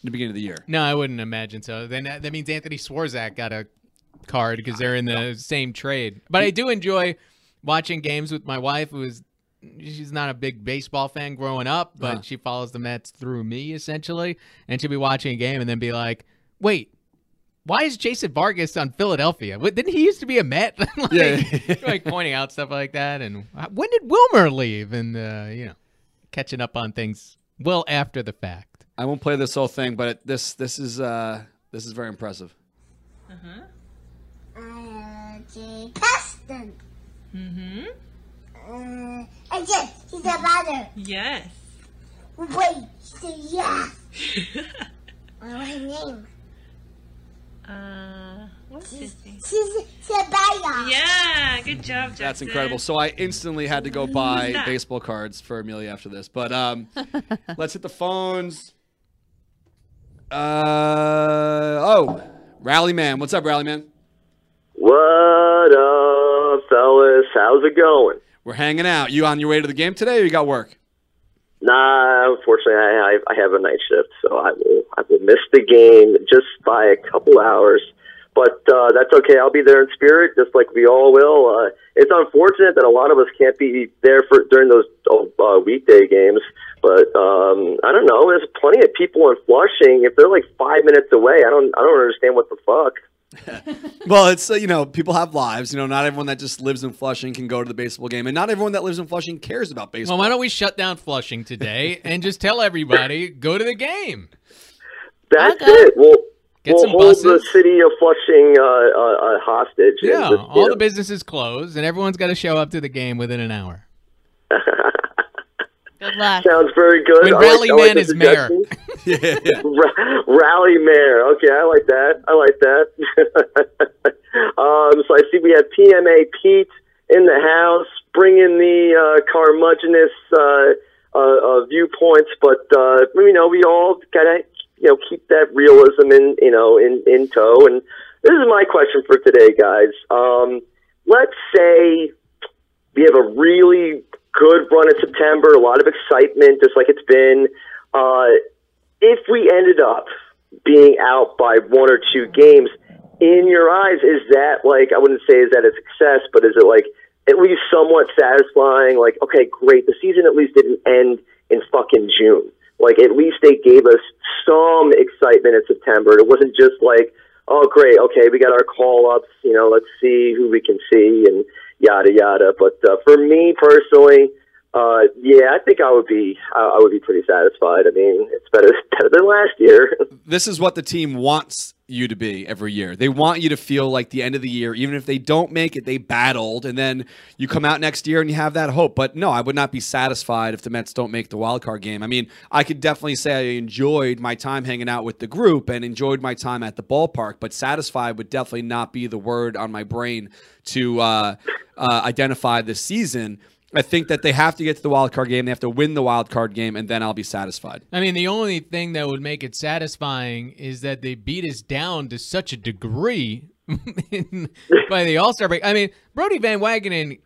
in the beginning of the year. No, I wouldn't imagine so. Then that means Anthony Swarzak got a card because they're in the no. same trade. But I do enjoy watching games with my wife, who is she's not a big baseball fan growing up, but uh. she follows the Mets through me essentially, and she'll be watching a game and then be like, "Wait, why is Jason Vargas on Philadelphia? Didn't he used to be a Met?" like, yeah. like pointing out stuff like that. And when did Wilmer leave? And, uh, you know, catching up on things well after the fact. I won't play this whole thing, but it, this this is uh, this is very impressive. Uh-huh. Uh, Jay Preston. Mm-hmm. Uh, and yes, he's a batter. Yes. Wait, say yes. What's his name? Uh, what's his name? Yeah, good job, Jackson. That's incredible. So I instantly had to go buy baseball cards for Amelia after this. But um, let's hit the phones. Uh, oh, Rally Man. What's up, Rally Man? What up, fellas? How's it going? We're hanging out. You on your way to the game today or you got work? Nah, unfortunately, I, I have a night shift, so I will, I will miss the game just by a couple hours. But uh, that's okay. I'll be there in spirit, just like we all will. Uh, it's unfortunate that a lot of us can't be there for during those uh, weekday games. But um, I don't know. There's plenty of people in Flushing. If they're like five minutes away, I don't, I don't understand what the fuck. Well, it's, uh, you know, people have lives. You know, not everyone that just lives in Flushing can go to the baseball game. And not everyone that lives in Flushing cares about baseball. Well, why don't we shut down Flushing today and just tell everybody, go to the game. That's okay. it. We'll, Get we'll some hold buses. the city of Flushing uh, uh, hostage. Yeah, just, all know. the businesses close, and everyone's got to show up to the game within an hour. Good luck. Sounds very good. When Rally like, Man like is mayor. yeah, yeah. Rally Mayor. Okay, I like that. I like that. um, so I see we have P M A Pete in the house, bringing the uh, carmudgeonous uh, uh, uh, viewpoints, but uh, you know we all gotta you know keep that realism in you know in in tow. And this is my question for today, guys. Um, let's say we have a really good run in September, a lot of excitement, just like it's been. Uh, if we ended up being out by one or two games, in your eyes, is that like, I wouldn't say is that a success, but is it like at least somewhat satisfying? Like, okay, great, the season at least didn't end in fucking June. Like, at least they gave us some excitement in September. It wasn't just like, oh, great, okay, we got our call-ups, you know, let's see who we can see, and yada yada. But uh, for me personally, uh, yeah, I think I would be uh, I would be pretty satisfied. I mean, it's better, better than last year. This is what the team wants you to be every year. They want you to feel like the end of the year, even if they don't make it, they battled, and then you come out next year and you have that hope. But no, I would not be satisfied if the Mets don't make the wild card game. I mean, I could definitely say I enjoyed my time hanging out with the group and enjoyed my time at the ballpark, but satisfied would definitely not be the word on my brain to uh, uh, identify this season. I think that they have to get to the wild card game. They have to win the wild card game, and then I'll be satisfied. I mean, the only thing that would make it satisfying is that they beat us down to such a degree in, by the All-Star break. I mean, Brody Van Wagenen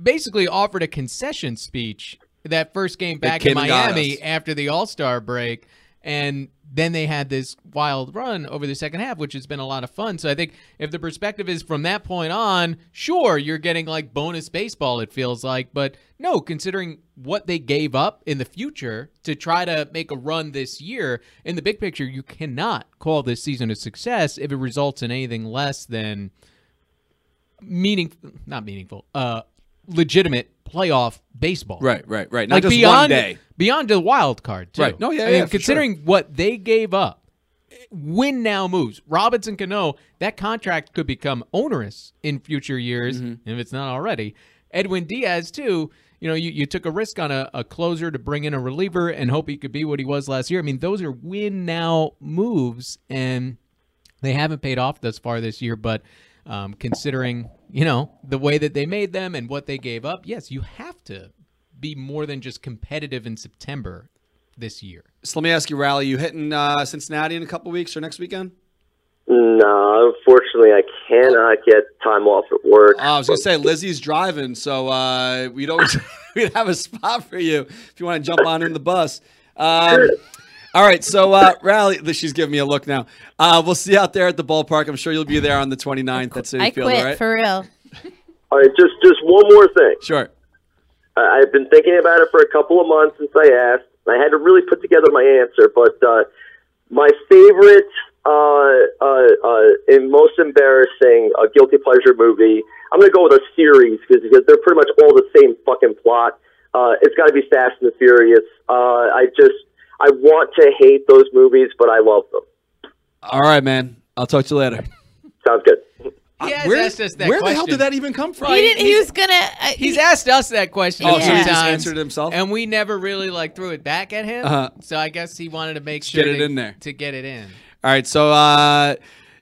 basically offered a concession speech that first game back in Miami after the All-Star break, and then they had this wild run over the second half, which has been a lot of fun. So I think if the perspective is from that point on, sure, you're getting like bonus baseball, it feels like. But no, considering what they gave up in the future to try to make a run this year, in the big picture, you cannot call this season a success if it results in anything less than meaningful, not meaningful, uh, legitimate playoff baseball. Right, right, right. Not like just beyond, one day. Beyond the wild card, too. Right. No, yeah, I mean, yeah, considering sure. what they gave up, win now moves. Robinson Cano, that contract could become onerous in future years, mm-hmm. if it's not already. Edwin Diaz, too. You know, you, you took a risk on a, a closer to bring in a reliever and hope he could be what he was last year. I mean, those are win now moves, and they haven't paid off thus far this year, but um, considering, you know, the way that they made them and what they gave up, yes, you have to be more than just competitive in September this year. So let me ask you, Raleigh, you hitting uh, Cincinnati in a couple weeks or next weekend? No, unfortunately, I cannot get time off at work. Uh, I was going to say, Lizzie's driving, so uh, we'd always we'd have a spot for you if you want to jump on in the bus. Um, all right, so uh, Raleigh, she's giving me a look now. Uh, we'll see you out there at the ballpark. I'm sure you'll be there on the twenty-ninth at Citi Field, right? I quit, for real. All right, just, just one more thing. Sure. I've been thinking about it for a couple of months since I asked. I had to really put together my answer, but uh, my favorite uh, uh, uh, and most embarrassing uh, guilty pleasure movie, I'm going to go with a series because they're pretty much all the same fucking plot. Uh, it's got to be Fast and the Furious. Uh, I just, I want to hate those movies, but I love them. All right, man. I'll talk to you later. Sounds good. He has where asked us that where question. The hell did that even come from? He, didn't, he was gonna. Uh, he's he, asked us that question. Oh, yeah. So he just answered himself, and we never really like threw it back at him. Uh-huh. So I guess he wanted to make sure get it to, in there to get it in. All right. So uh,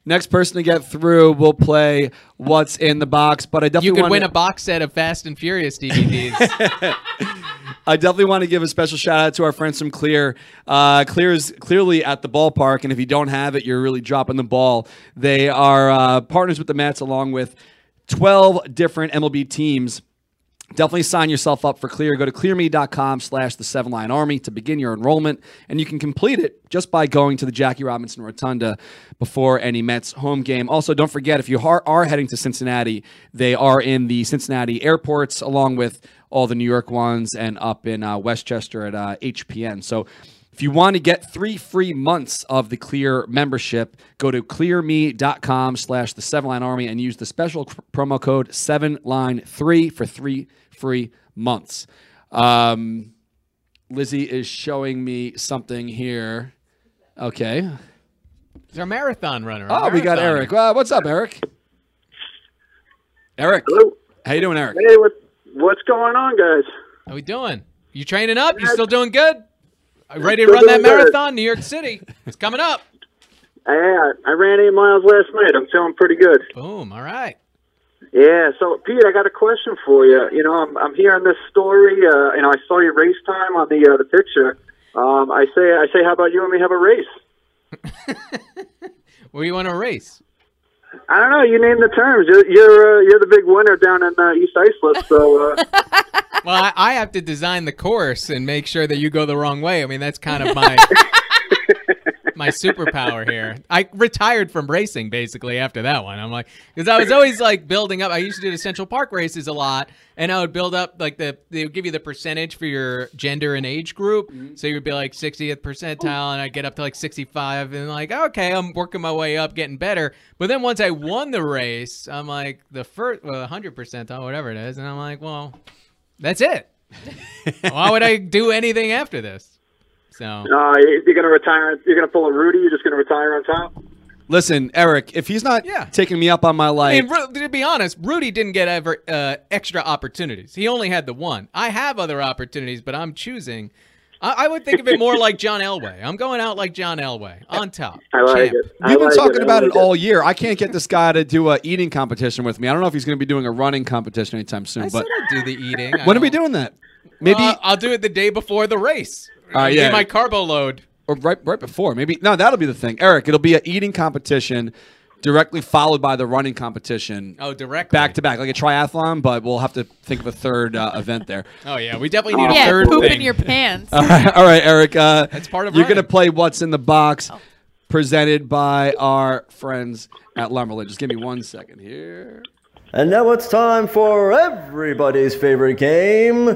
next person to get through, we'll play What's in the Box. But I definitely you could wanna... win a box set of Fast and Furious D V Ds. I definitely want to give a special shout out to our friends from Clear. Uh, Clear is clearly at the ballpark, and if you don't have it, you're really dropping the ball. They are uh, partners with the Mets along with twelve different M L B teams. Definitely sign yourself up for Clear. Go to clear me dot com slash the seven line army to begin your enrollment, and you can complete it just by going to the Jackie Robinson Rotunda before any Mets home game. Also, don't forget, if you are, are heading to Cincinnati, they are in the Cincinnati airports along with all the New York ones and up in uh, Westchester at uh, H P N. So if you want to get three free months of the Clear membership, go to clear me dot com slash the seven line army and use the special promo code seven line three for three free months. Um, Lizzie is showing me something here. Okay. It's our marathon runner. Our oh, marathon. We got Eric. Uh, what's up, Eric? Eric. Hello. How you doing, Eric? Hey, what's What's going on, guys? How we doing? You training up? You still doing good? Ready to run that marathon, New York City? It's coming up. I, I ran eight miles last night. I'm feeling pretty good. Boom. All right. Yeah. So, Pete, I got a question for you. You know, I'm, I'm hearing this story. Uh, you know, I saw your race time on the uh, the picture. Um, I say, I say, how about you and me have a race? Where you want to race? I don't know. You name the terms. You're you're, uh, you're the big winner down in uh, East Islip. So, uh... well, I, I have to design the course and make sure that you go the wrong way. I mean, that's kind of my my superpower here. I retired from racing basically after that one. I'm like, because I was always like building up. I used to do the Central Park races a lot, and I would build up like the they would give you the percentage for your gender and age group. Mm-hmm. So you'd be like sixtieth percentile, and I'd get up to like sixty-five, and like, okay, I'm working my way up, getting better. But then once I won the race, I'm like the first well, one hundred percentile, whatever it is, and I'm like, well, that's it. Why would I do anything after this? So uh, you're gonna retire. You're gonna pull a Rudy. You're just gonna retire on top. Listen, Eric, if he's not yeah. taking me up on my life. I mean, to be honest, Rudy didn't get ever uh, extra opportunities. He only had the one. I have other opportunities, but I'm choosing. I, I would think of it more like John Elway. I'm going out like John Elway, on top. I like it. I We've been like talking it. about it all year. I can't get this guy to do an eating competition with me. I don't know if he's going to be doing a running competition anytime soon. I but do the eating. When are we doing that? Maybe uh, I'll do it the day before the race. Uh, Maybe yeah. my carbo load. Or right, right before, maybe. No, that'll be the thing, Eric. It'll be an eating competition, directly followed by the running competition. Oh, directly back to back, like a triathlon. But we'll have to think of a third uh, event there. Oh yeah, we definitely need oh, a yeah, third poop thing. in your pants. All right, all right, Eric. Uh, That's part of. You're running. gonna play What's in the Box, oh. presented by our friends at Lumberland. Just give me one second here. And now it's time for everybody's favorite game.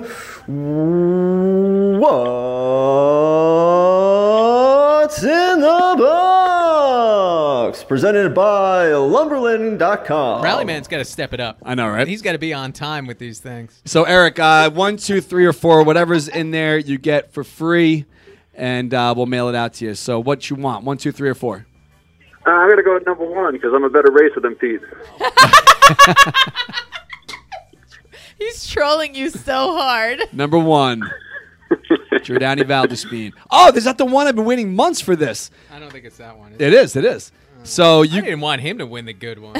What's in the Box? Presented by Lumberland dot com. Rallyman's got to step it up. I know, right? He's got to be on time with these things. So, Eric, uh, one, two, three, or four, whatever's in there you get for free, and uh, we'll mail it out to you. So what you want, one, two, three, or four? Uh, I'm going to go with number one because I'm a better racer than Pete. He's trolling you so hard. Number one, Giordani Valdespin. Oh, is that the one? I've been waiting months for this. I don't think it's that one. Is it, it is. It is. Uh, so you I didn't want him to win the good one.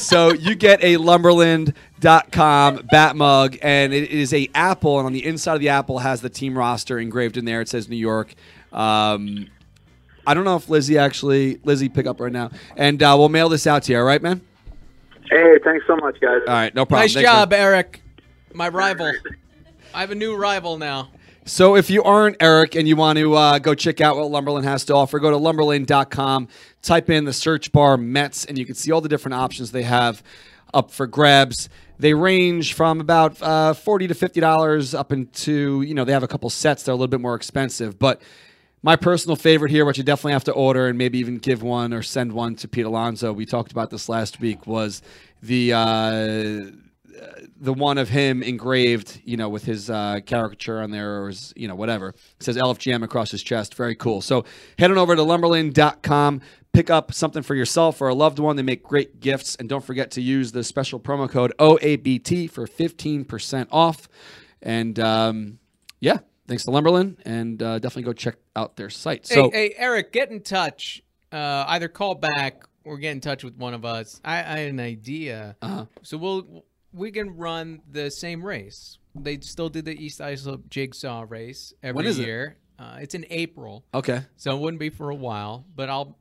So you get a Lumberland dot com bat mug, and it is a apple, and on the inside of the apple has the team roster engraved in there. It says New York. Um, I don't know if Lizzie actually Lizzie pick up right now, and uh, we'll mail this out to you. All right, man. Hey, thanks so much, guys. All right, no problem. Nice Thanks, job, man. Eric. My rival. I have a new rival now. So if you aren't Eric and you want to uh, go check out what Lumberland has to offer, go to Lumberland dot com, type in the search bar Mets, and you can see all the different options they have up for grabs. They range from about uh, forty to fifty dollars up into, you know, they have a couple sets that are a little bit more expensive, but my personal favorite here, which you definitely have to order and maybe even give one or send one to Pete Alonso, we talked about this last week, was the uh, the one of him engraved, you know, with his uh, caricature on there or his, you know, whatever. It says L F G M across his chest. Very cool. So head on over to Lumberland dot com. Pick up something for yourself or a loved one. They make great gifts. And don't forget to use the special promo code O A B T for fifteen percent off. And, um, yeah. Thanks to Lumberland, and uh, definitely go check out their site. So, hey, hey Eric, get in touch. Uh, either call back or get in touch with one of us. I, I had an idea. Uh-huh. So we'll we can run the same race. They still do the East Islip Jigsaw race every year. It? Uh, it's in April. Okay. So it wouldn't be for a while, but I'll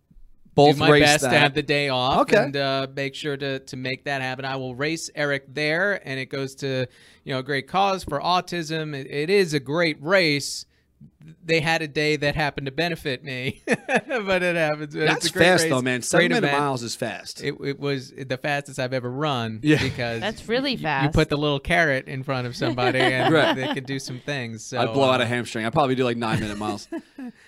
Both do my race best that. to have the day off okay. and uh, make sure to, to make that happen. I will race Eric there, and it goes to, you know, a great cause for autism. It, it is a great race. They had a day that happened to benefit me, but it happens. That's it's a great fast, race. though, man. Seven minute miles is fast. It, it was the fastest I've ever run. Yeah. Because that's really fast. You, you put the little carrot in front of somebody, and right. they could do some things. So, I'd blow out a hamstring. I'd probably do like nine minute miles.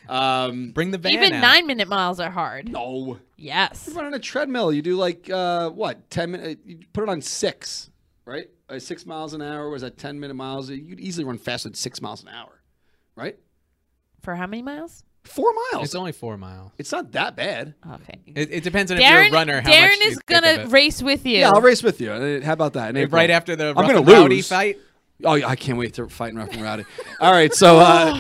Um, bring the van Even out. nine minute miles are hard. No. Yes. You run on a treadmill. You do like uh, what? Ten minutes. You put it on six, right? Uh, six miles an hour. Was that ten minute miles? You'd easily run faster than six miles an hour. Right? For how many miles? Four miles. It's only four miles. It's not that bad. Okay. It, it depends on Darren, if you're a runner. How Darren much is going to race with you. Yeah, I'll race with you. How about that? Right after the Rough and Rowdy fight? Oh, yeah, I can't wait to fight in Rough and Rowdy. All right, so uh,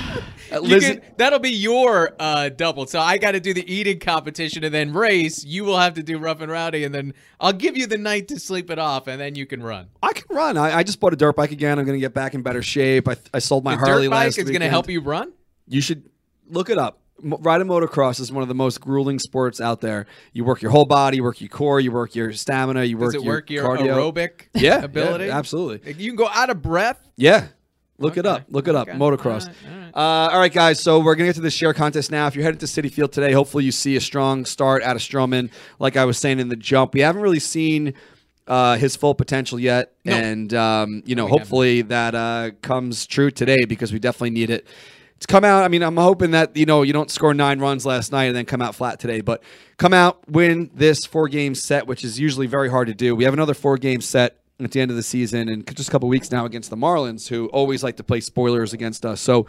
Lizzie. Can, that'll be your uh, double. So I got to do the eating competition and then race. You will have to do Rough and Rowdy, and then I'll give you the night to sleep it off, and then you can run. I can run. I, I just bought a dirt bike again. I'm going to get back in better shape. I, I sold my the Harley last weekend. The dirt bike is going to help you run? You should look it up. Riding motocross is one of the most grueling sports out there. You work your whole body, you work your core, you work your stamina, you work, Does it work your, your cardio. aerobic yeah, ability. Yeah, absolutely. You can go out of breath. Yeah. Look okay. it up. Look it up. Okay. Motocross. All right, all right. Uh, all right, guys. So we're going to get to the share contest now. If you're headed to Citi Field today, hopefully you see a strong start out of Stroman, like I was saying in the jump. We haven't really seen uh, his full potential yet. No. And, um, you know, we hopefully haven't. that uh, comes true today because we definitely need it. Come out. I mean, I'm hoping that, you know, you don't score nine runs last night and then come out flat today. But come out, win this four-game set, which is usually very hard to do. We have another four-game set at the end of the season and just a couple weeks now against the Marlins, who always like to play spoilers against us. So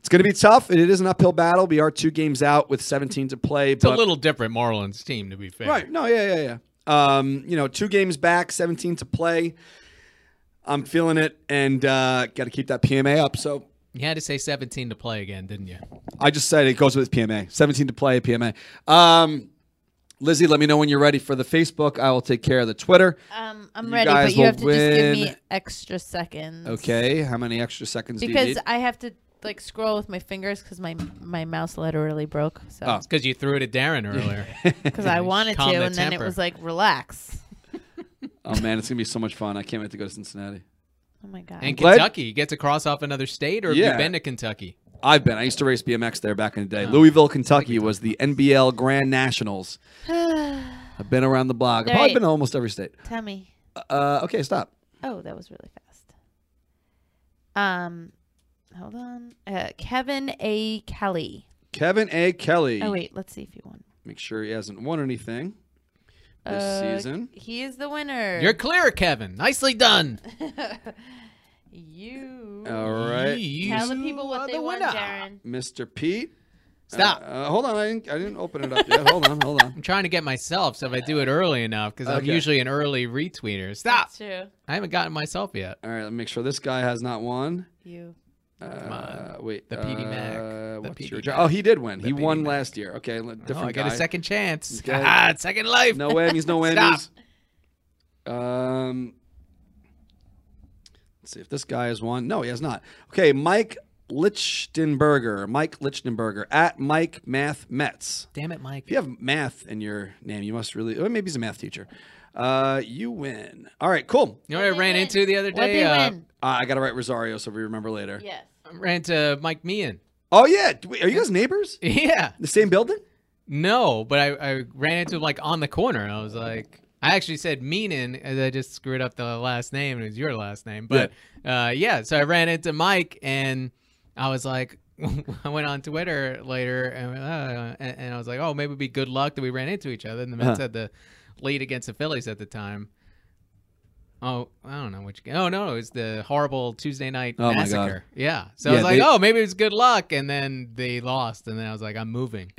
It's going to be tough. It is an uphill battle. We are two games out with seventeen to play. It's but... a little different Marlins team, to be fair. Right. No, yeah, yeah, yeah. Um, you know, two games back, seventeen to play. I'm feeling it, and uh, got to keep that P M A up. So you had to say seventeen to play again, didn't you? I just said it goes with P M A. seventeen to play, P M A. Um, Lizzie, let me know when you're ready for the Facebook. I will take care of the Twitter. Um, I'm you ready, but you have to win. Just give me extra seconds. Okay. How many extra seconds because do you need? Because I have to... like scroll with my fingers because my my mouse literally broke. So oh. It's because you threw it at Darren earlier. Because I wanted to, and then it was like, relax. Oh man, it's gonna be so much fun! I can't wait to go to Cincinnati. Oh my god! And Kentucky, you get to cross off another state, or yeah. Have you been to Kentucky? I've been. I used to race B M X there back in the day. Oh. Louisville, Kentucky, Kentucky was the N B L Grand Nationals. I've been around the block. I've probably been to almost every state. Tell me. Uh, okay, stop. Oh, that was really fast. Um. Hold on. Uh, Kevin A. Kelly. Kevin A. Kelly. Oh, wait. Let's see if he won. Make sure he hasn't won anything this uh, season. He is the winner. You're clear, Kevin. Nicely done. you. All right. You Tell the people what they won, Darren. Mister Pete. Stop. Uh, uh, hold on. I didn't, I didn't open it up yet. Hold on. Hold on. I'm trying to get myself, so if I do it early enough, because okay. I'm usually an early retweeter. Stop. That's true. I haven't gotten myself yet. All right. Let me make sure this guy has not won. You. Uh, wait, the P D Mac. Uh, what's your job? Oh, he did win. He won last year. Okay, different oh, I guy. Get a second chance. Ah, second life. No whammies, no whammies. Um, let's see if this guy has won. No, he has not. Okay, Mike Lichtenberger. Mike Lichtenberger at Mike Math Mets. Damn it, Mike. If you have math in your name, you must really. Or maybe he's a math teacher. Uh, you win. All right, cool. You know what I ran win? into the other day? Uh, win? Uh, I got to write Rosario so we remember later. Yes. I ran to Mike Meehan. Oh, yeah. Wait, are you guys neighbors? Yeah. The same building? No, but I, I ran into him like on the corner, and I was like, I actually said Meehan, and I just screwed up the last name, and it was your last name. But yeah, uh, yeah so I ran into Mike, and I was like, I went on Twitter later, and, uh, and, and I was like, oh, maybe it'd be good luck that we ran into each other. And the Mets huh. had the lead against the Phillies at the time. Oh, I don't know which game. Oh, no, it was the horrible Tuesday night oh massacre. My God. Yeah. So yeah, I was like, they... oh, maybe it was good luck. And then they lost. And then I was like, I'm moving.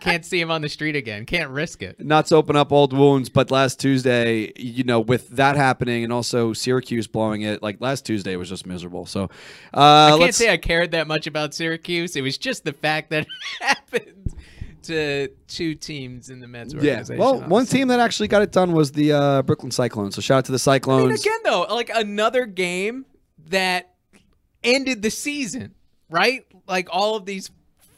Can't see him on the street again. Can't risk it. Not to open up old wounds, but last Tuesday, you know, with that happening and also Syracuse blowing it, like last Tuesday was just miserable. So uh, I can't let's... say I cared that much about Syracuse. It was just the fact that it happened. To two teams in the Mets organization. Yeah, well, obviously. One team that actually got it done was the uh, Brooklyn Cyclones. So shout out to the Cyclones. I mean, again, though, like another game that ended the season, right? Like all of these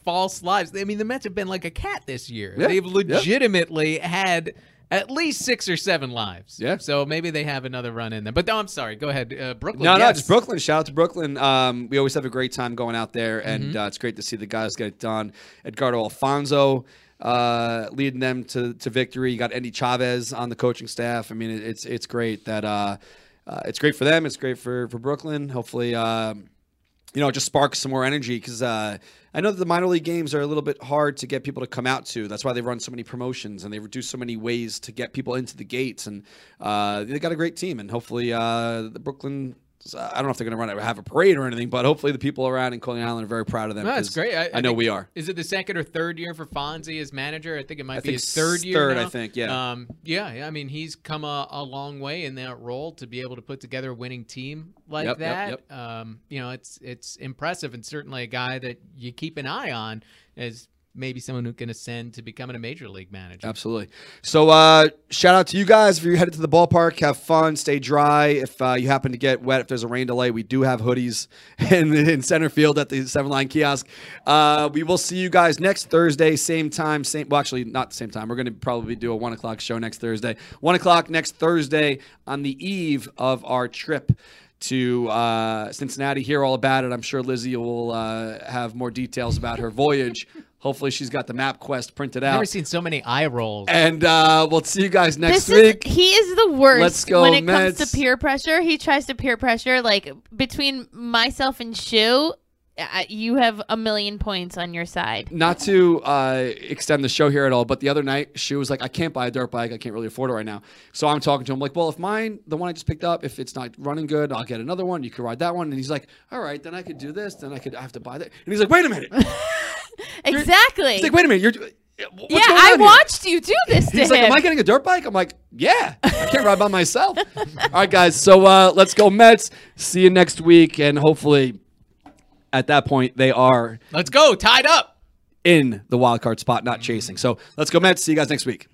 false lives. I mean, the Mets have been like a cat this year. Yeah, they've legitimately yeah. had at least six or seven lives. Yeah. So maybe they have another run in them. But no, I'm sorry. Go ahead, uh, Brooklyn. No, yes. no, it's Brooklyn. Shout out to Brooklyn. Um, we always have a great time going out there, and mm-hmm. uh, it's great to see the guys get it done. Edgardo Alfonzo uh, leading them to to victory. You got Andy Chavez on the coaching staff. I mean, it, it's it's great that uh, uh, it's great for them. It's great for for Brooklyn. Hopefully. Um, You know, it just sparks some more energy because uh, I know that the minor league games are a little bit hard to get people to come out to. That's why they run so many promotions and they do so many ways to get people into the gates. And uh, they got a great team. And hopefully uh, the Brooklyn, I don't know if they're going to run have a parade or anything, but hopefully the people around in Coney Island are very proud of them. No, that's great. I, I, I know we are. Is it the second or third year for Fonzie as manager? I think it might I be his third, third year Third, I think, yeah. Um, yeah, I mean, he's come a, a long way in that role to be able to put together a winning team like yep, that. Yep, yep. Um, you know, it's, it's impressive and certainly a guy that you keep an eye on as maybe someone who can ascend to becoming a major league manager. Absolutely. So uh, shout out to you guys. If you're headed to the ballpark, have fun, stay dry. If uh, you happen to get wet, if there's a rain delay, we do have hoodies in, in center field at the Seven Line Kiosk. Uh, we will see you guys next Thursday, same time. Same, well, actually, not the same time. We're going to probably do a one o'clock show next Thursday. one o'clock next Thursday on the eve of our trip to uh, Cincinnati. Hear all about it. I'm sure Lizzie will uh, have more details about her voyage. Hopefully she's got the MapQuest printed out. I've never seen so many eye rolls. And uh, we'll see you guys next this week. Is, he is the worst Let's go, when it Mets. comes to peer pressure. He tries to peer pressure like between myself and Shu. You have a million points on your side. Not to uh, extend the show here at all, but the other night, she was like, I can't buy a dirt bike. I can't really afford it right now. So I'm talking to him like, well, if mine, the one I just picked up, if it's not running good, I'll get another one. You can ride that one. And he's like, all right, then I could do this. Then I could I have to buy that. And he's like, wait a minute. Exactly. He's like, wait a minute. You're... What's yeah, I here? Watched you do this to He's him. Like, am I getting a dirt bike? I'm like, yeah, I can't ride by myself. All right, guys, so uh, let's go Mets. See you next week, and hopefully at that point they are. Let's go, tied up. In the wild card spot, not chasing. So let's go Mets. See you guys next week.